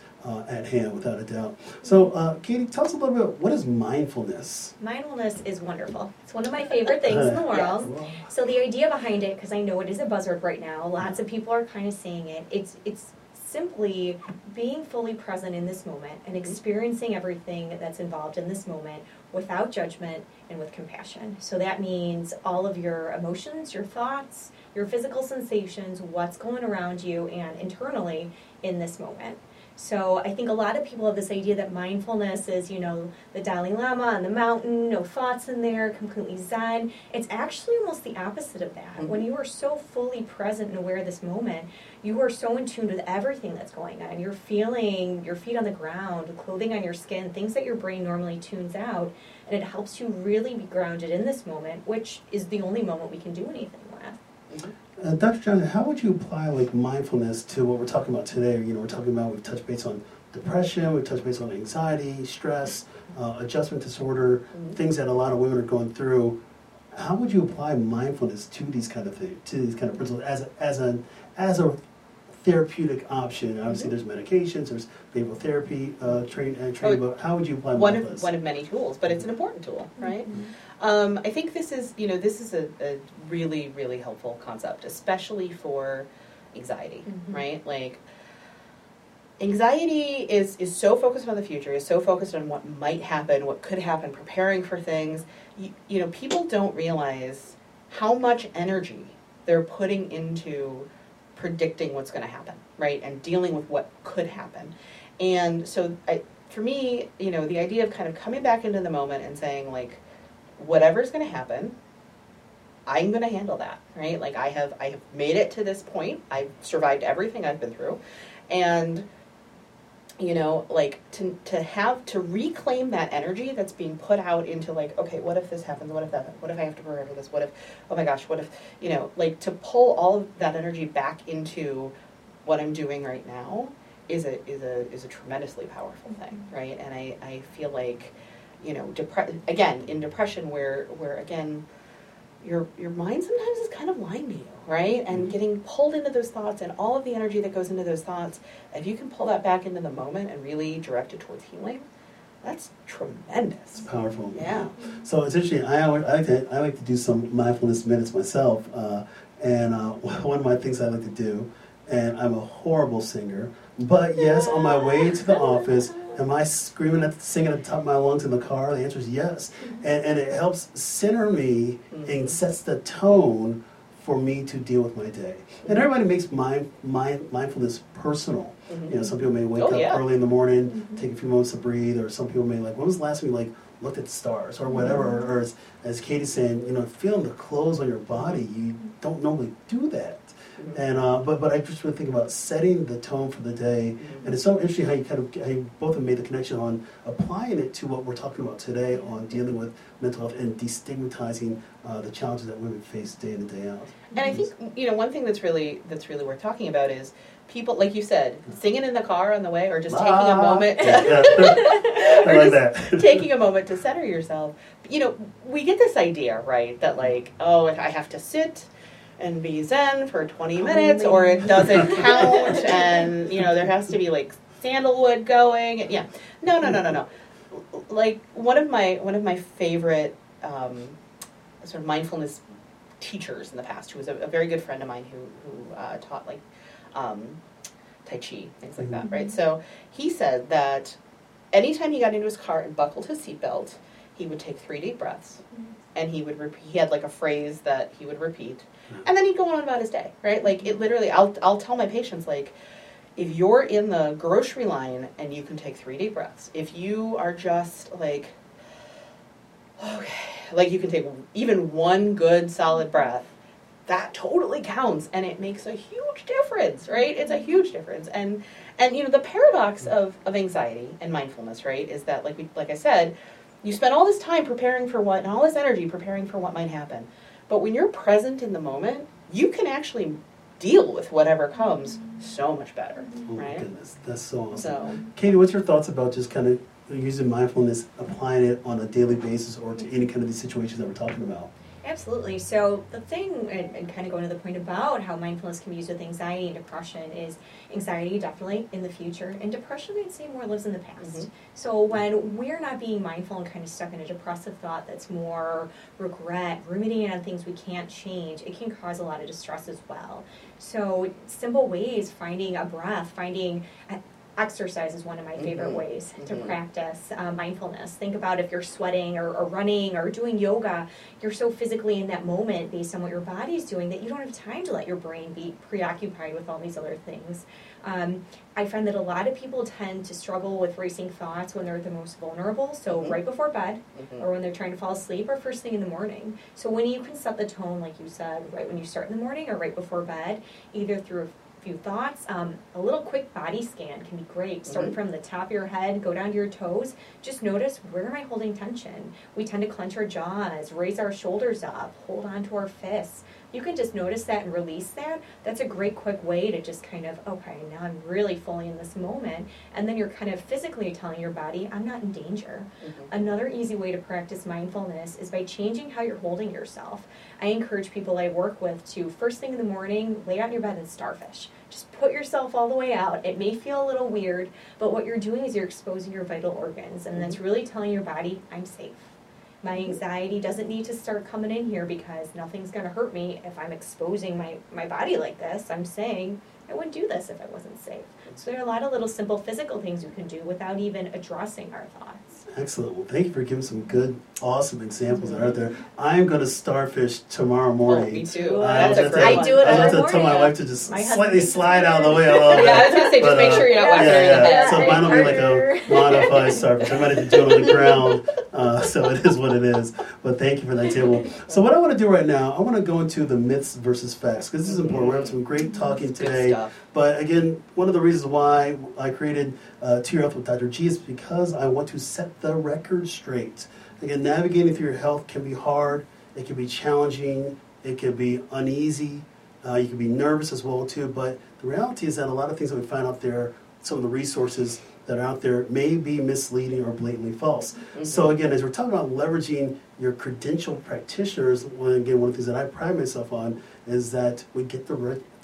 at hand, without a doubt. So, Katie, tell us a little bit. What is mindfulness? Mindfulness is wonderful. It's one of my favorite things in the world. Yeah, well. So the idea behind it, because I know it is a buzzword right now. Lots of people are kind of saying it. It's simply being fully present in this moment and experiencing everything that's involved in this moment without judgment and with compassion. So that means all of your emotions, your thoughts, your physical sensations, what's going around you and internally in this moment. So I think a lot of people have this idea that mindfulness is, you know, the Dalai Lama on the mountain, no thoughts in there, completely zen. It's actually almost the opposite of that. Mm-hmm. When you are so fully present and aware of this moment, you are so in tune with everything that's going on. You're feeling your feet on the ground, clothing on your skin, things that your brain normally tunes out, and it helps you really be grounded in this moment, which is the only moment we can do anything with. Mm-hmm. Dr. Johnson, how would you apply like mindfulness to what we're talking about today? You know, we're talking about we've touched base on depression, we've touched base on anxiety, stress, adjustment disorder, mm-hmm. things that a lot of women are going through. How would you apply mindfulness to these kind of principles as a therapeutic option? Obviously, there's medications, there's behavioral therapy training, but how would you apply mindfulness? One of many tools, but it's an important tool, right? Mm-hmm. I think this is, you know, this is a really, really helpful concept, especially for anxiety, mm-hmm. right? Like, anxiety is so focused on the future, is so focused on what might happen, what could happen, preparing for things. You know, people don't realize how much energy they're putting into predicting what's going to happen, right, and dealing with what could happen. And so for me, you know, the idea of kind of coming back into the moment and saying, like, whatever's going to happen, I'm going to handle that, right? Like, I have made it to this point. I've survived everything I've been through. And, you know, like, to reclaim that energy that's being put out into, like, okay, what if this happens? What if that happens? What if I have to prepare for this? What if, oh my gosh, what if, you know, like, to pull all of that energy back into what I'm doing right now is a tremendously powerful thing, right? And I feel like, you know, in depression where again, your mind sometimes is kind of lying to you, right? And getting pulled into those thoughts and all of the energy that goes into those thoughts, if you can pull that back into the moment and really direct it towards healing, that's tremendous. It's powerful. Yeah. So it's interesting. I like to do some mindfulness minutes myself. One of my things I like to do, and I'm a horrible singer, but yes, on my way to the office, am I screaming singing at the top of my lungs in the car? The answer is yes. And it helps center me mm-hmm. and sets the tone for me to deal with my day. And everybody makes mindfulness personal. Mm-hmm. You know, some people may wake up early in the morning, mm-hmm. take a few moments to breathe, or some people may, like, when was the last time you, like, looked at stars or whatever? Mm-hmm. Or as Katie's saying, you know, feeling the clothes on your body, you don't normally do that. Mm-hmm. And but I just really think about setting the tone for the day, mm-hmm. and it's so interesting how you both have made the connection on applying it to what we're talking about today on dealing with mental health and destigmatizing the challenges that women face day in and day out. And I think, you know, one thing that's really worth talking about is people, like you said, singing in the car on the way, or just taking a moment, taking a moment to center yourself. You know, we get this idea, right, that, like, oh, I have to sit and be zen for 20 minutes or it doesn't count, and, you know, there has to be, like, sandalwood going, and no, like, one of my favorite sort of mindfulness teachers in the past, who was a very good friend of mine who taught, like, tai chi, things like that, right? So he said that anytime he got into his car and buckled his seatbelt, he would take 3 deep breaths, and he would repeat. He had, like, a phrase that he would repeat, and then he'd go on about his day, right? Like, it literally, I'll tell my patients, like, if you're in the grocery line and you can take 3 deep breaths, if you are just, like, okay, like, you can take even one good solid breath, that totally counts, and it makes a huge difference, right? It's a huge difference. And you know, the paradox of anxiety and mindfulness, right, is that, like I said, you spend all this time preparing for what, and all this energy preparing for what might happen. But when you're present in the moment, you can actually deal with whatever comes so much better, right? Oh, goodness. That's so awesome. So, Katie, what's your thoughts about just kind of using mindfulness, applying it on a daily basis or to any kind of these situations that we're talking about? Absolutely. So the thing, and kind of going to the point about how mindfulness can be used with anxiety and depression, is anxiety definitely in the future, and depression, I'd say, more lives in the past. Mm-hmm. So when we're not being mindful and kind of stuck in a depressive thought that's more regret, ruminating on things we can't change, it can cause a lot of distress as well. So simple ways, finding a breath, exercise is one of my favorite ways to practice mindfulness. Think about if you're sweating or running or doing yoga, you're so physically in that moment based on what your body's doing that you don't have time to let your brain be preoccupied with all these other things. I find that a lot of people tend to struggle with racing thoughts when they're the most vulnerable, so right before bed, or when they're trying to fall asleep, or first thing in the morning. So when you can set the tone, like you said, right when you start in the morning or right before bed, either through few thoughts, a little quick body scan can be great, starting from the top of your head, go down to your toes. Just notice, where am I holding tension? We tend to clench our jaws, raise our shoulders up, hold on to our fists, you can just notice that and release that. That's a great quick way to just kind of, okay, now I'm really fully in this moment, and then you're kind of physically telling your body, I'm not in danger. Mm-hmm. Another easy way to practice mindfulness is by changing how you're holding yourself. I encourage people I work with to, first thing in the morning, lay out in your bed and starfish. Just put yourself all the way out. It may feel a little weird, but what you're doing is you're exposing your vital organs, and that's really telling your body, I'm safe. My anxiety doesn't need to start coming in here because nothing's going to hurt me if I'm exposing my body like this. I'm saying I wouldn't do this if I wasn't safe. So there are a lot of little simple physical things we can do without even addressing our thoughts. Excellent. Well, thank you for giving some good, awesome examples that are there. I'm going to starfish tomorrow morning. Oh, me too. I do it every morning. I have to tell my wife to just slightly slide out of the way. Yeah, I was going to say, just make sure you're not whacking her in the head. So mine will be like a modified starfish. I might have to do it on the ground. So it is what it is. But thank you for that table. So what I want to do right now, I want to go into the myths versus facts, because this is important. We're having some great talking today. But again, one of the reasons why I created To Your Health with Dr. G is because I want to set the record straight. Again, navigating through your health can be hard, it can be challenging, it can be uneasy, you can be nervous as well too, but the reality is that a lot of things that we find out there, some of the resources that are out there may be misleading or blatantly false. Mm-hmm. So again, as we're talking about leveraging your credentialed practitioners, one of the things that I pride myself on is that we get the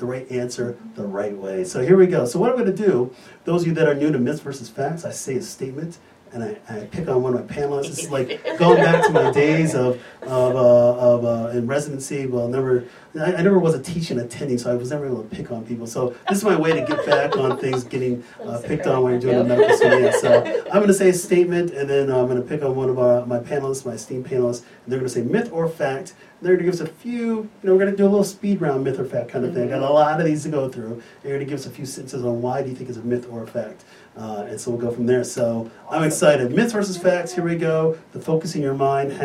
right answer the right way. So here we go. So what I'm going to do, those of you that are new to myths versus facts, I say a statement, and I pick on one of my panelists. It's like going back to my days of in residency. Well, I never was a teaching attending, so I was never able to pick on people. So this is my way to get back on things getting picked on when you're doing the medical school. So I'm going to say a statement, and then I'm going to pick on one of my panelists, my esteemed panelists, and they're going to say myth or fact. They're going to give us a few, we're going to do a little speed round myth or fact kind of thing. Got a lot of these to go through. They're going to give us a few sentences on why do you think it's a myth or a fact. And so we'll go from there. So I'm excited. Myths versus facts, here we go. The Focus in Your Mind, #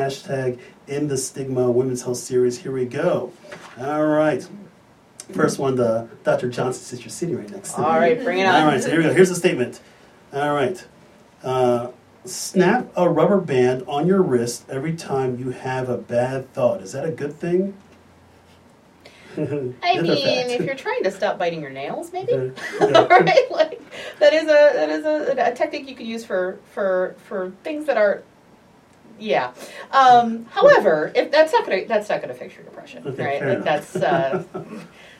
End the Stigma, Women's Health Series. Here we go. All right. First one, Dr. Johnson, since you're sitting right next to me. All right, bring it on. All right, so here we go. Here's the statement. All right. Snap a rubber band on your wrist every time you have a bad thought. Is that a good thing? I mean, if you're trying to stop biting your nails, maybe. Right? Like that is a technique you could use for things that are. Yeah. However, if that's not gonna fix your depression, okay, right? Like enough.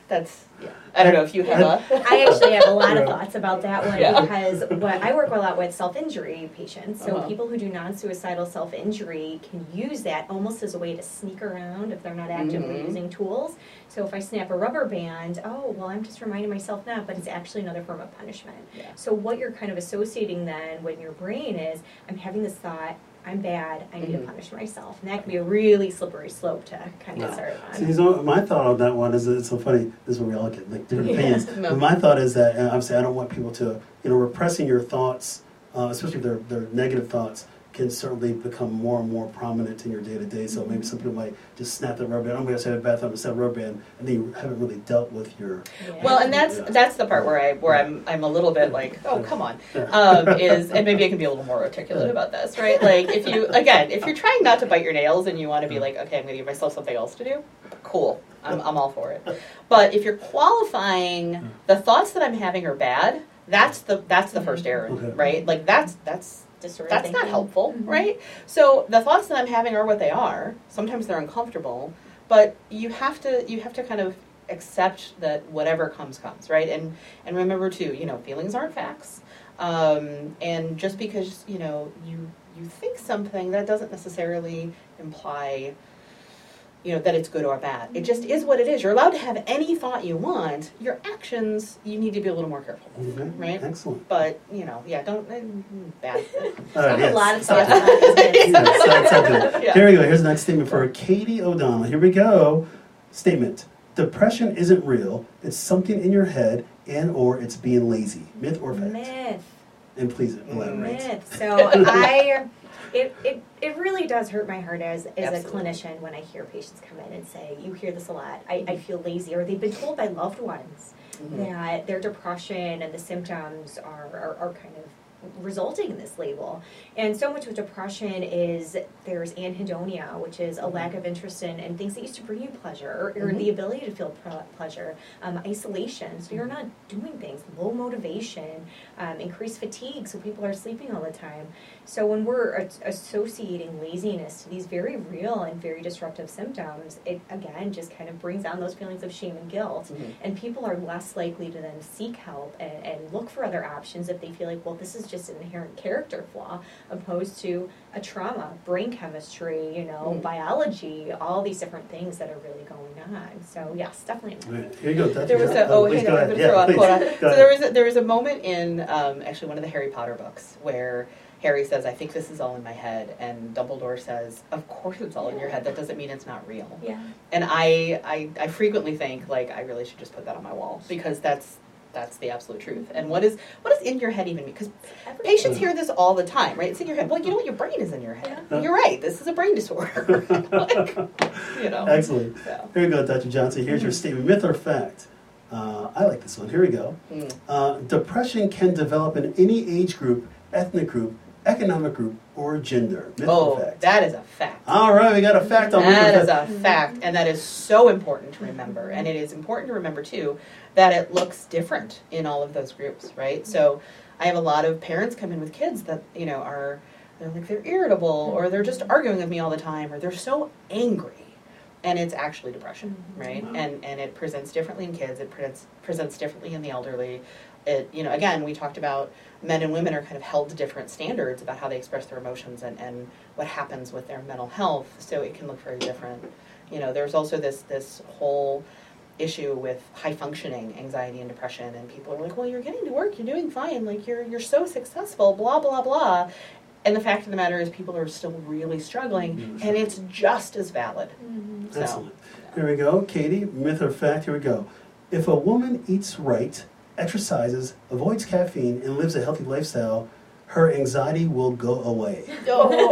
That's yeah. I don't know if you have I actually have a lot of thoughts about that one because I work a lot with self-injury patients. So people who do non-suicidal self-injury can use that almost as a way to sneak around if they're not actively using tools. So if I snap a rubber band, I'm just reminding myself that, but it's actually another form of punishment. Yeah. So what you're kind of associating then with your brain is, I'm having this thought, I'm bad, I need to punish myself. And that can be a really slippery slope to kind of start on. So my thought on that one is, it's so funny, this is where we all get like different opinions. No. But my thought is that, obviously I don't want people to, repressing your thoughts, especially if they're negative thoughts, can certainly become more and more prominent in your day-to-day. So maybe some people might just snap that rubber band. I'm going to have a bad thought, snap a rubber band, and then you haven't really dealt with your... Yeah. Well, and that's the part where I'm a little bit like, come on, and maybe I can be a little more articulate about this, right? Like, if you're trying not to bite your nails and you want to be like, okay, I'm going to give myself something else to do, cool, I'm all for it. But if you're qualifying the thoughts that I'm having are bad, that's the first error, right? Like, that's not helpful, right? So the thoughts that I'm having are what they are. Sometimes they're uncomfortable, but you have to kind of accept that whatever comes, right? And remember too, feelings aren't facts. And just because you think something, that doesn't necessarily imply that it's good or bad. It just is what it is. You're allowed to have any thought you want. Your actions, you need to be a little more careful, right? Excellent. But, don't... bad. A lot of thoughts. Here we go. Here's the next statement for Katie O'Donnell. Here we go. Statement. Depression isn't real. It's something in your head and/or it's being lazy. Myth or fact? Myth. And please elaborate. Myth. So It really does hurt my heart as a clinician when I hear patients come in and say, you hear this a lot, I feel lazy, or they've been told by loved ones that their depression and the symptoms are kind of resulting in this label. And so much with depression is there's anhedonia, which is a lack of interest in things that used to bring you pleasure, or the ability to feel pleasure, isolation, so you're not doing things, low motivation, increased fatigue, so people are sleeping all the time. So when we're associating laziness to these very real and very disruptive symptoms, it again just kind of brings on those feelings of shame and guilt, and people are less likely to then seek help and look for other options if they feel like, well, this is just an inherent character flaw, opposed to a trauma, brain chemistry, you know, biology, all these different things that are really going on. So yes, definitely. Here you go. There was a there was a moment in actually one of the Harry Potter books where Harry says, I think this is all in my head, and Dumbledore says, of course it's all in your head, that doesn't mean it's not real. Yeah. And I frequently think, like, I really should just put that on my wall, because that's the absolute truth. And what is in your head even mean? Because patients hear this all the time, right? It's in your head. Well, you know what? Your brain is in your head. Yeah. You're right. This is a brain disorder. Like, you know. Excellent. So. Here we go, Dr. Johnson. Here's your statement. Myth or fact? I like this one. Here we go. Depression can develop in any age group, ethnic group, economic group, or gender. Myth or fact? That is a fact. All right, we got a fact on that. That is a fact, and that is so important to remember. And it is important to remember, too, that it looks different in all of those groups, right? So I have a lot of parents come in with kids that, you know, they're irritable, or they're just arguing with me all the time, or they're so angry. And it's actually depression, right? Wow. And it presents differently in kids. It presents differently in the elderly. It, you know, again, we talked about men and women are kind of held to different standards about how they express their emotions and what happens with their mental health, so it can look very different. You know, there's also this whole issue with high-functioning anxiety and depression, and people are like, well, you're getting to work, you're doing fine, like, you're so successful, blah, blah, blah. And the fact of the matter is people are still really struggling, and it's just as valid. So, excellent. Yeah. Here we go. Katie, myth or fact, here we go. If a woman eats right, exercises, avoids caffeine, and lives a healthy lifestyle, her anxiety will go away. You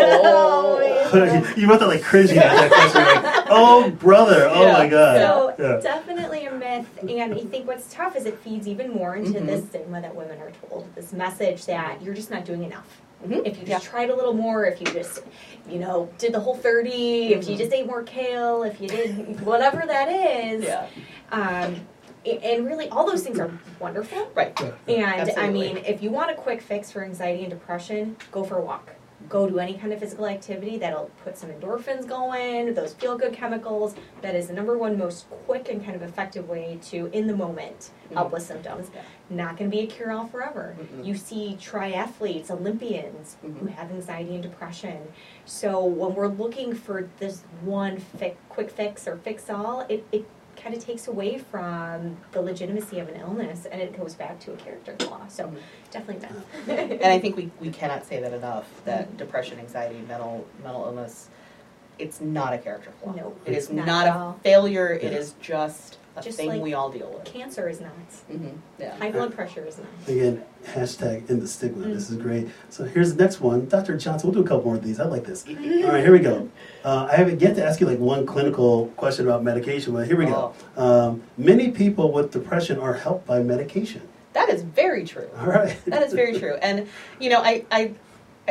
must have like cringing at that question. Like, oh brother, oh my God. So definitely a myth, and I think what's tough is it feeds even more into this stigma that women are told, this message that you're just not doing enough. If you just tried a little more, if you just, you know, did the whole 30, if you just ate more kale, if you did whatever that is. Yeah. And really, all those things are wonderful. Right. And, absolutely. I mean, if you want a quick fix for anxiety and depression, go for a walk. Go do any kind of physical activity that'll put some endorphins going, those feel-good chemicals. That is the number one most quick and kind of effective way to, in the moment, help with symptoms. Not going to be a cure-all forever. You see triathletes, Olympians who have anxiety and depression. So when we're looking for this one quick fix or fix-all, it kind of takes away from the legitimacy of an illness, and it goes back to a character flaw. So definitely not. And I think we cannot say that enough, that depression, anxiety, mental illness, it's not a character flaw. No, it is not a failure. It is just a thing, like, we all deal with. Cancer is not. High blood pressure is not. Again, hashtag end the stigma. This is great. So here's the next one. Dr. Johnson, we'll do a couple more of these. I like this. All right, here we go. I haven't yet to ask you like one clinical question about medication, but here we go. Many people with depression are helped by medication. That is very true. All right. That is very true. And, you know, I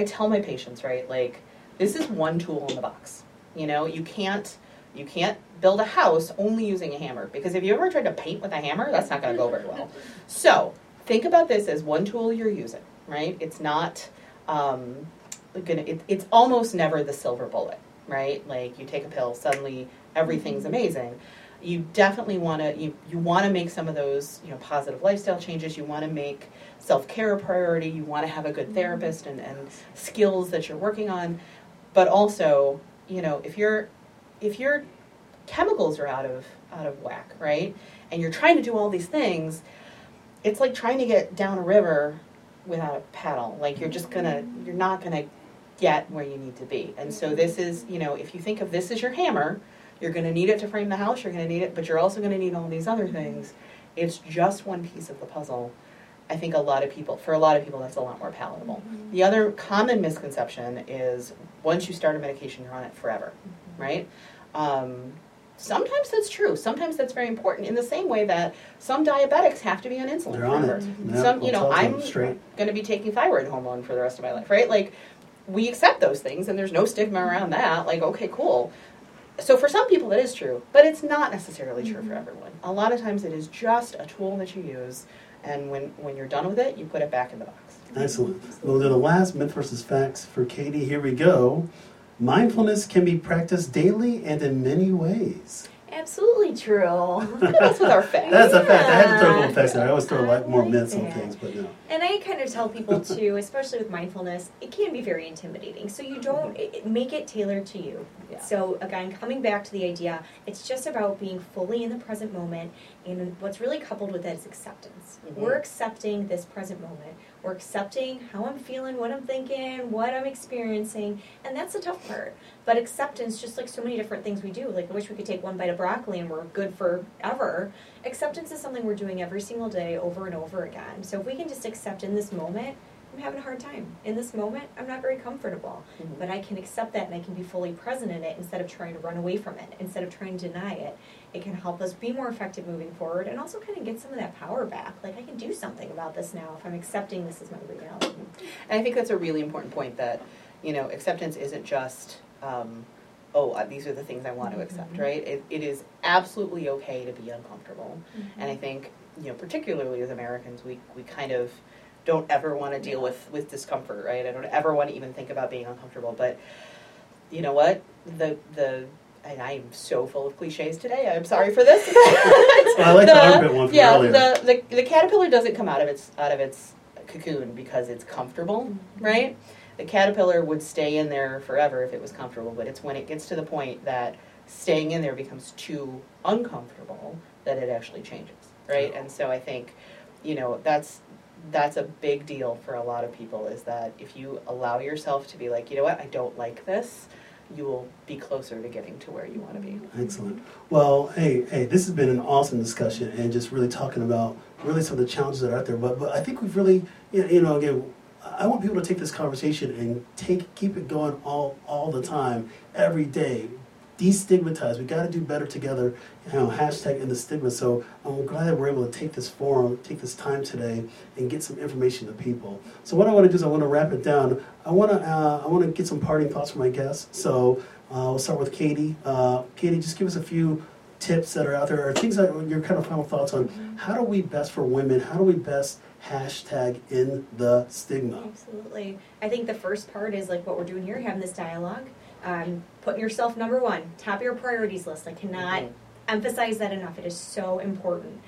tell my patients, right, like, this is one tool in the box. You know, you can't build a house only using a hammer, because if you ever tried to paint with a hammer, that's not going to go very well. So think about this as one tool you're using, right? It's not it's almost never the silver bullet, right? Like, you take a pill, suddenly everything's amazing. You definitely want to you want to make some of those, you know, positive lifestyle changes. You want to make self-care a priority. You want to have a good therapist and skills that you're working on. But also, you know, if your chemicals are out of whack, right? And you're trying to do all these things, it's like trying to get down a river without a paddle. Like, you're not gonna get where you need to be. And so this is, you know, if you think of this as your hammer, you're gonna need it to frame the house, you're gonna need it, but you're also gonna need all these other things. It's just one piece of the puzzle. I think for a lot of people, that's a lot more palatable. The other common misconception is once you start a medication, you're on it forever, right? Sometimes that's true. Sometimes that's very important. In the same way that some diabetics have to be on insulin. They're on it. Yeah, some, you know, I'm going to be taking thyroid hormone for the rest of my life, right? Like, we accept those things, and there's no stigma around that. Like, okay, cool. So for some people, that is true, but it's not necessarily true for everyone. A lot of times, it is just a tool that you use, and when you're done with it, you put it back in the box. Excellent. Well, they're the last myth versus facts for Katie. Here we go. Mindfulness can be practiced daily and in many ways. Absolutely true. Look at us with our facts. That's a fact. I had to throw a little facts in. I always throw a lot more myths on things, but no. And I kind of tell people, too, especially with mindfulness, it can be very intimidating. So you don't make it tailored to you. Yeah. So, again, coming back to the idea, it's just about being fully in the present moment. And what's really coupled with that is acceptance. Mm-hmm. We're accepting this present moment. We're accepting how I'm feeling, what I'm thinking, what I'm experiencing, and that's the tough part. But acceptance, just like so many different things we do, like I wish we could take one bite of broccoli and we're good forever. Acceptance is something we're doing every single day over and over again. So if we can just accept in this moment, I'm having a hard time. In this moment, I'm not very comfortable. Mm-hmm. But I can accept that and I can be fully present in it instead of trying to run away from it, instead of trying to deny it. It can help us be more effective moving forward and also kind of get some of that power back. Like, I can do something about this now if I'm accepting this as my reality. And I think that's a really important point that, you know, acceptance isn't just, these are the things I want to accept, right? It is absolutely okay to be uncomfortable. Mm-hmm. And I think, you know, particularly as Americans, we kind of don't ever want to deal with discomfort, right? I don't ever want to even think about being uncomfortable. But you know what? And I am so full of cliches today. I'm sorry for this. Well, I like the armpit one from earlier. Yeah, the caterpillar doesn't come out of its cocoon because it's comfortable, right? The caterpillar would stay in there forever if it was comfortable. But it's when it gets to the point that staying in there becomes too uncomfortable that it actually changes, right? And so I think, you know, that's a big deal for a lot of people, is that if you allow yourself to be like, you know what, I don't like this, you will be closer to getting to where you want to be. Excellent. Well, hey, this has been an awesome discussion and just really talking about really some of the challenges that are out there. But I think we've really, you know, again, I want people to take this conversation and keep it going all the time, every day. Destigmatize. We got to do better together. You know, # in the stigma. So I'm glad that we're able to take this forum, take this time today, and get some information to people. So what I want to do is I want to wrap it down. I want to get some parting thoughts from my guests. So we'll start with Katie. Katie, just give us a few tips that are out there, or things that your kind of final thoughts on how do we best for women? How do we best # in the stigma? Absolutely. I think the first part is like what we're doing here, having this dialogue. Put yourself number one, top of your priorities list. I cannot emphasize that enough. It is so important.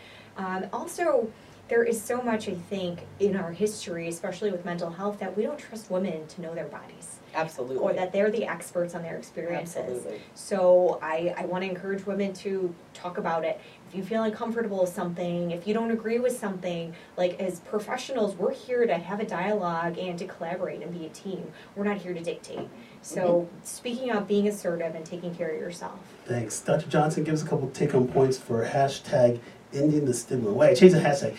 Also, there is so much, I think, in our history, especially with mental health, that we don't trust women to know their bodies. Absolutely. Or that they're the experts on their experiences. Absolutely. So I want to encourage women to talk about it. If you feel uncomfortable with something, if you don't agree with something, like as professionals, we're here to have a dialogue and to collaborate and be a team. We're not here to dictate. So speaking out, being assertive, and taking care of yourself. Thanks. Dr. Johnson, give us a couple take-home points for # ending the stigma. Wait, change the hashtag.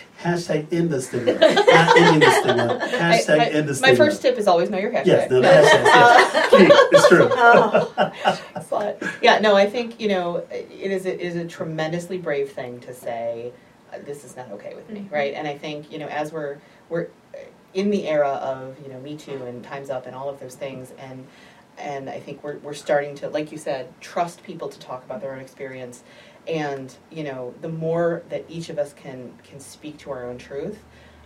# in the stigma. Not ending the stigma. # in the stigma. My first tip is always know your hashtag. Yes, know the hashtags. Yes. It's true. Yeah, no, I think, you know, it is a tremendously brave thing to say, this is not okay with me, right? And I think, you know, as we're in the era of, you know, Me Too and Time's Up and all of those things, and I think we're starting to, like you said, trust people to talk about their own experience. And, you know, the more that each of us can speak to our own truth,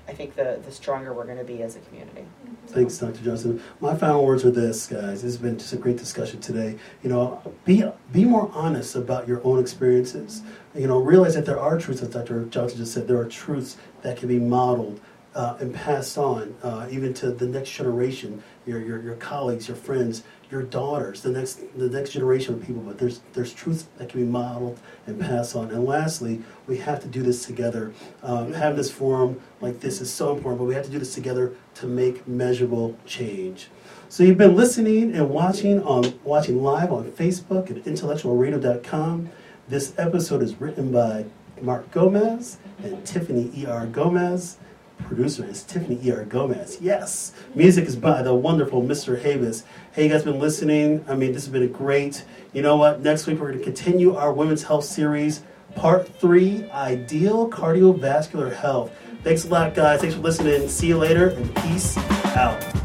I think the stronger we're going to be as a community. Thanks, Dr. Johnson. My final words are this, guys. This has been just a great discussion today. You know, be more honest about your own experiences. You know, realize that there are truths, as Dr. Johnson just said, there are truths that can be modeled and passed on even to the next generation, your colleagues, your friends, your daughters, the next generation of people. But there's truths that can be modeled and passed on. And lastly, we have to do this together. Have this forum like this is so important, but we have to do this together to make measurable change. So you've been listening and watching live on Facebook at intellectualradio.com. This episode is written by Mark Gomez and Tiffany E.R. Gomez. producer is Tiffany E.R. Gomez. Yes, music is by the wonderful Mr. Havis. Hey, you guys been listening? I mean, this has been a great, you know what? Next week, we're going to continue our Women's Health Series, Part 3, Ideal Cardiovascular Health. Thanks a lot, guys. Thanks for listening. See you later, and peace out.